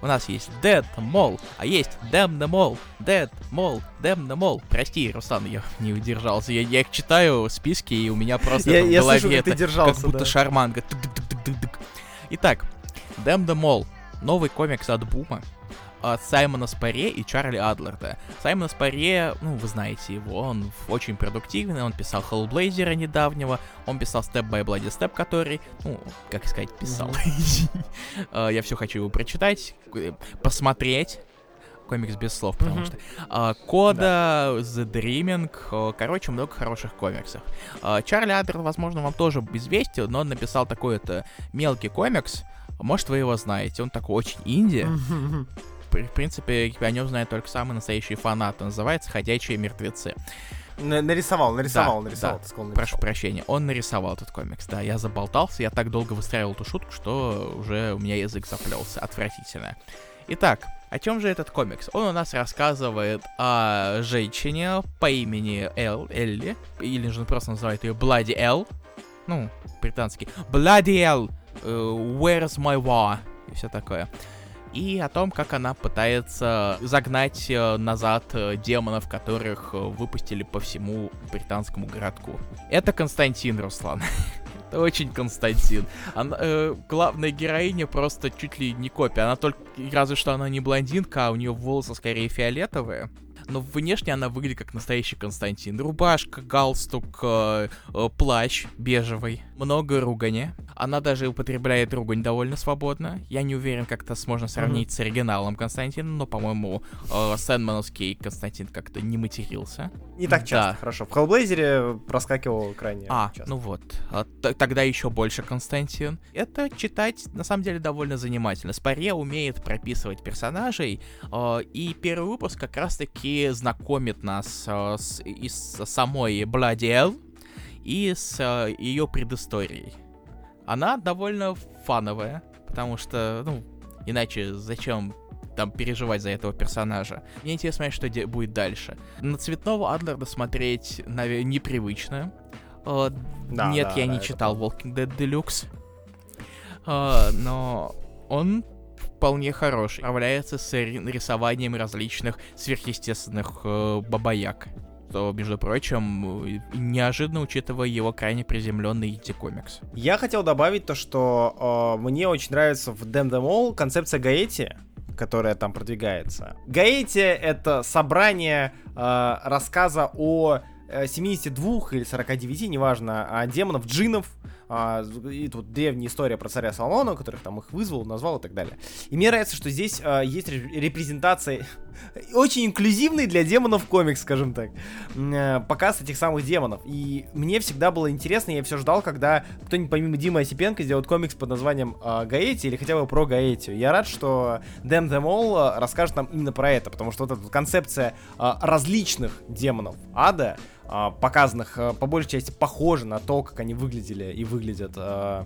У нас есть Dead Mole, а есть Damn the Mole, Dead Mole, Damn the Mole. Прости, Руслан, я не удержался. Я, я их читаю в списке, и у меня просто в голове как будто шарманка. Итак, Damn the Mole, новый комикс от Бума, от Саймона Спарре и Чарли Адларда. Саймон Спарре, ну, вы знаете его, он очень продуктивный, он писал Hellblazer недавнего, он писал Step by Bloody Step, который, ну, как сказать, писал. Я все хочу его прочитать, посмотреть. Комикс без слов, потому mm-hmm. что Кода, uh, yeah. The Dreaming, uh, короче, много хороших комиксов. uh, Чарли Адлер, возможно, вам тоже известен, но он написал такой-то мелкий комикс, может, вы его знаете. Он такой очень инди. mm-hmm. В принципе, о нем знают только самые настоящие фанаты. Называется «Ходячие мертвецы». Нарисовал, нарисовал, да, нарисовал, да. Ты сказал, нарисовал. Прошу прощения, он нарисовал этот комикс, да, я заболтался, я так долго выстраивал эту шутку, что уже у меня язык заплелся, отвратительно. Итак, о чем же этот комикс? Он у нас рассказывает о женщине по имени Эл, Элли, или же просто называют ее Bloody Эл, ну, британский, Bloody Эл, uh, where's my war, и все такое. И о том, как она пытается загнать назад демонов, которых выпустили по всему британскому городку. Это Константин, Руслан. Это очень Константин. Она, э, главная героиня просто чуть ли не копия. Она только, разве что она не блондинка, а у нее волосы скорее фиолетовые. Но внешне она выглядит как настоящий Константин. Рубашка, галстук, э, э, плащ бежевый. Много ругани. Она даже употребляет ругань довольно свободно. Я не уверен, как это можно сравнить mm-hmm. с оригиналом Константина, но, по-моему, э, Сэндмановский Константин как-то не матерился. Не так часто, да. Хорошо. В Hellblazer проскакивал крайне а, часто. А, ну вот. Тогда еще больше Константин. Это читать, на самом деле, довольно занимательно. Спарье умеет прописывать персонажей, э, и первый выпуск как раз-таки знакомит нас э, с, и с самой Bloody Hell, и с э, ее предысторией. Она довольно фановая, потому что, ну, иначе зачем там переживать за этого персонажа. Мне интересно, что де- будет дальше. На Цветного Адлера смотреть, наверное, непривычно. Uh, да, нет, да, я да, не читал правда. Walking Dead Deluxe. Uh, но он вполне хороший. Справляется с рисованием различных сверхъестественных uh, бабаяк. Что, между прочим, неожиданно, учитывая его крайне приземленный инди-комикс. Я хотел добавить то, что э, мне очень нравится в Damn Them All концепция Гаэти, которая там продвигается. Гаэти — это собрание э, рассказа о семидесяти двух или сорока девяти, неважно, демонов, джиннов. А, и тут древняя история про царя Соломона, которых там их вызвал, назвал и так далее. И мне нравится, что здесь а, есть репрезентации очень инклюзивный для демонов комикс, скажем так. А, показ этих самых демонов. И мне всегда было интересно, я все ждал, когда кто-нибудь помимо Димы Осипенко сделает комикс под названием а, Гаэти или хотя бы про Гаэти. Я рад, что Damn Them All расскажет нам именно про это, потому что вот эта вот концепция а, различных демонов ада, показанных, по большей части, похоже на то, как они выглядели и выглядят э,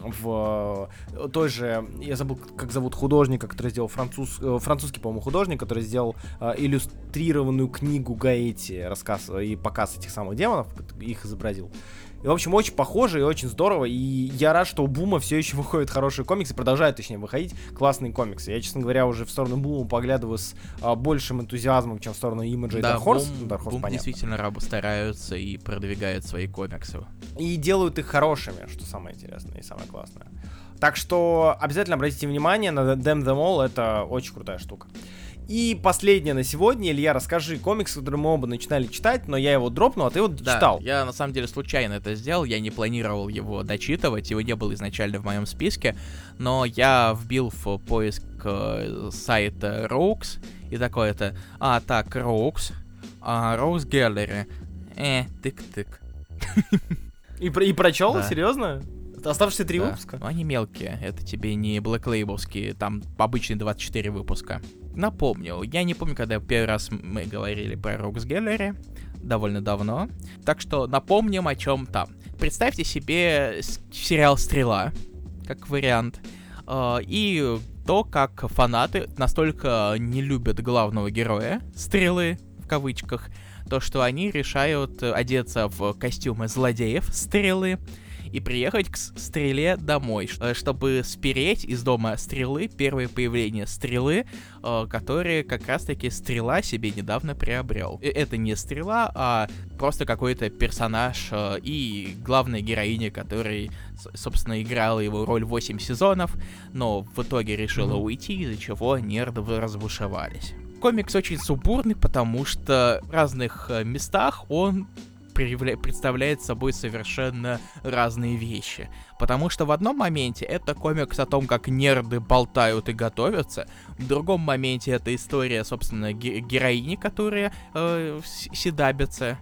в той же... Я забыл, как зовут художника, который сделал француз, французский, по-моему, художник, который сделал э, иллюстрированную книгу Гаэти, рассказ и показ этих самых демонов, их изобразил. И, в общем, очень похоже и очень здорово, и я рад, что у Бума все еще выходят хорошие комиксы, продолжают, точнее, выходить классные комиксы. Я, честно говоря, уже в сторону Бума поглядываю с а, большим энтузиазмом, чем в сторону Image и да, Dark Horse. Бум, Dark Horse, Бум понятно. Действительно рабы стараются и продвигают свои комиксы. И делают их хорошими, что самое интересное и самое классное. Так что обязательно обратите внимание на Damn Them All, это очень крутая штука. И последнее на сегодня. Илья, расскажи комикс, который мы оба начинали читать, но я его дропнул, а ты его да, читал. Я на самом деле случайно это сделал, я не планировал его дочитывать, его не было изначально в моем списке, но я вбил в поиск э, сайта Rogues и такое-то, а, так, Rogues, а, Rogues' Gallery, э, тык-тык. И, и прочел? Да. Серьезно? Оставшиеся три да. выпуска? Ну, они мелкие, это тебе не Black Label'ские, там обычные двадцать четыре выпуска. Напомню, я не помню, когда первый раз мы говорили про Rogues' Gallery, довольно давно, так что напомним, о чем там. Представьте себе сериал «Стрела», как вариант, и то, как фанаты настолько не любят главного героя, «Стрелы», в кавычках, то, что они решают одеться в костюмы злодеев «Стрелы», и приехать к стреле домой, чтобы спереть из дома стрелы первое появление стрелы, которые как раз-таки стрела себе недавно приобрел. Это не стрела, а просто какой-то персонаж и главная героиня, которая, собственно, играла его роль восемь сезонов, но в итоге решила уйти, из-за чего нервы разбушевались. Комикс очень сумбурный, потому что в разных местах он... представляет собой совершенно разные вещи. Потому что в одном моменте это комикс о том, как нерды болтают и готовятся, в другом моменте это история, собственно, ге- героини, которые э, седабятся,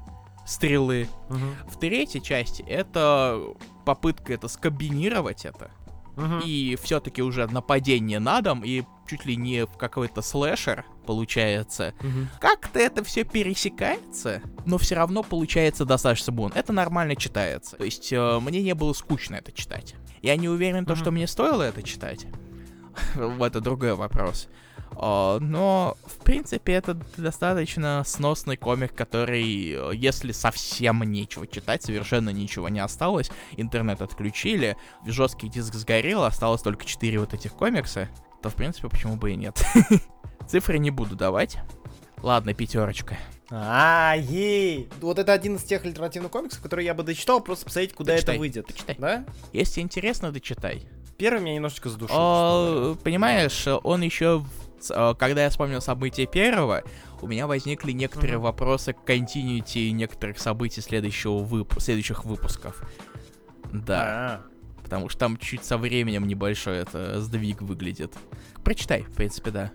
стрелы. Угу. В третьей части это попытка это скомбинировать это, угу. и все-таки уже нападение на дом, и чуть ли не в какой-то слэшер получается. Угу. Как-то это все пересекается, но все равно получается достаточно бун. Это нормально читается. То есть э, мне не было скучно это читать. Я не уверен, угу. то, что мне стоило это читать. Это другой вопрос. Э, но, в принципе, это достаточно сносный комик, который, если совсем нечего читать, совершенно ничего не осталось, интернет отключили, жесткий диск сгорел, осталось только четыре вот этих комикса, то, в принципе, почему бы и нет. Цифры не буду давать. Ладно, пятерочка. А, ей! Вот это один из тех альтернативных комиксов, которые я бы дочитал, просто посмотреть, куда дочитай. Это выйдет. Дочитай. Да? Если интересно, дочитай. Первый меня немножечко задушил. О, понимаешь, он еще... Когда я вспомнил события первого, у меня возникли некоторые mm-hmm. вопросы к континьюти некоторых событий следующего вып... следующих выпусков. Да. А-а-а. Потому что там чуть со временем небольшой это сдвиг выглядит. Прочитай, в принципе, да.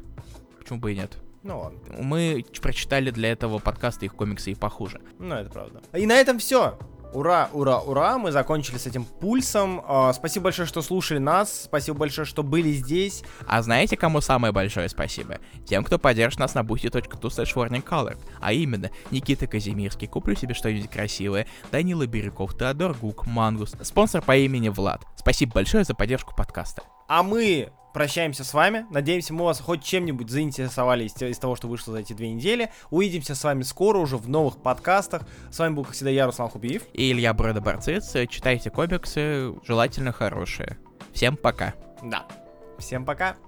Почему бы и нет? Ну ладно. Мы прочитали для этого подкаста их комиксы и похуже. Ну, это правда. И на этом все. Ура, ура, ура, мы закончили с этим пульсом. Uh, спасибо большое, что слушали нас. Спасибо большое, что были здесь. А знаете, кому самое большое спасибо? Тем, кто поддержит нас на бусти точка ту слэш ворнинг колор. А именно, Никита Казимирский, Куплю себе что-нибудь красивое, Данила Бирюков, Теодор Гук, Мангус, спонсор по имени Влад. Спасибо большое за поддержку подкаста. А мы прощаемся с вами. Надеемся, мы вас хоть чем-нибудь заинтересовали из, из того, что вышло за эти две недели. Увидимся с вами скоро уже в новых подкастах. С вами был, как всегда, я, Руслан Хубиев. И Илья Бройда Борциц. Читайте комиксы, желательно хорошие. Всем пока. Да. Всем пока.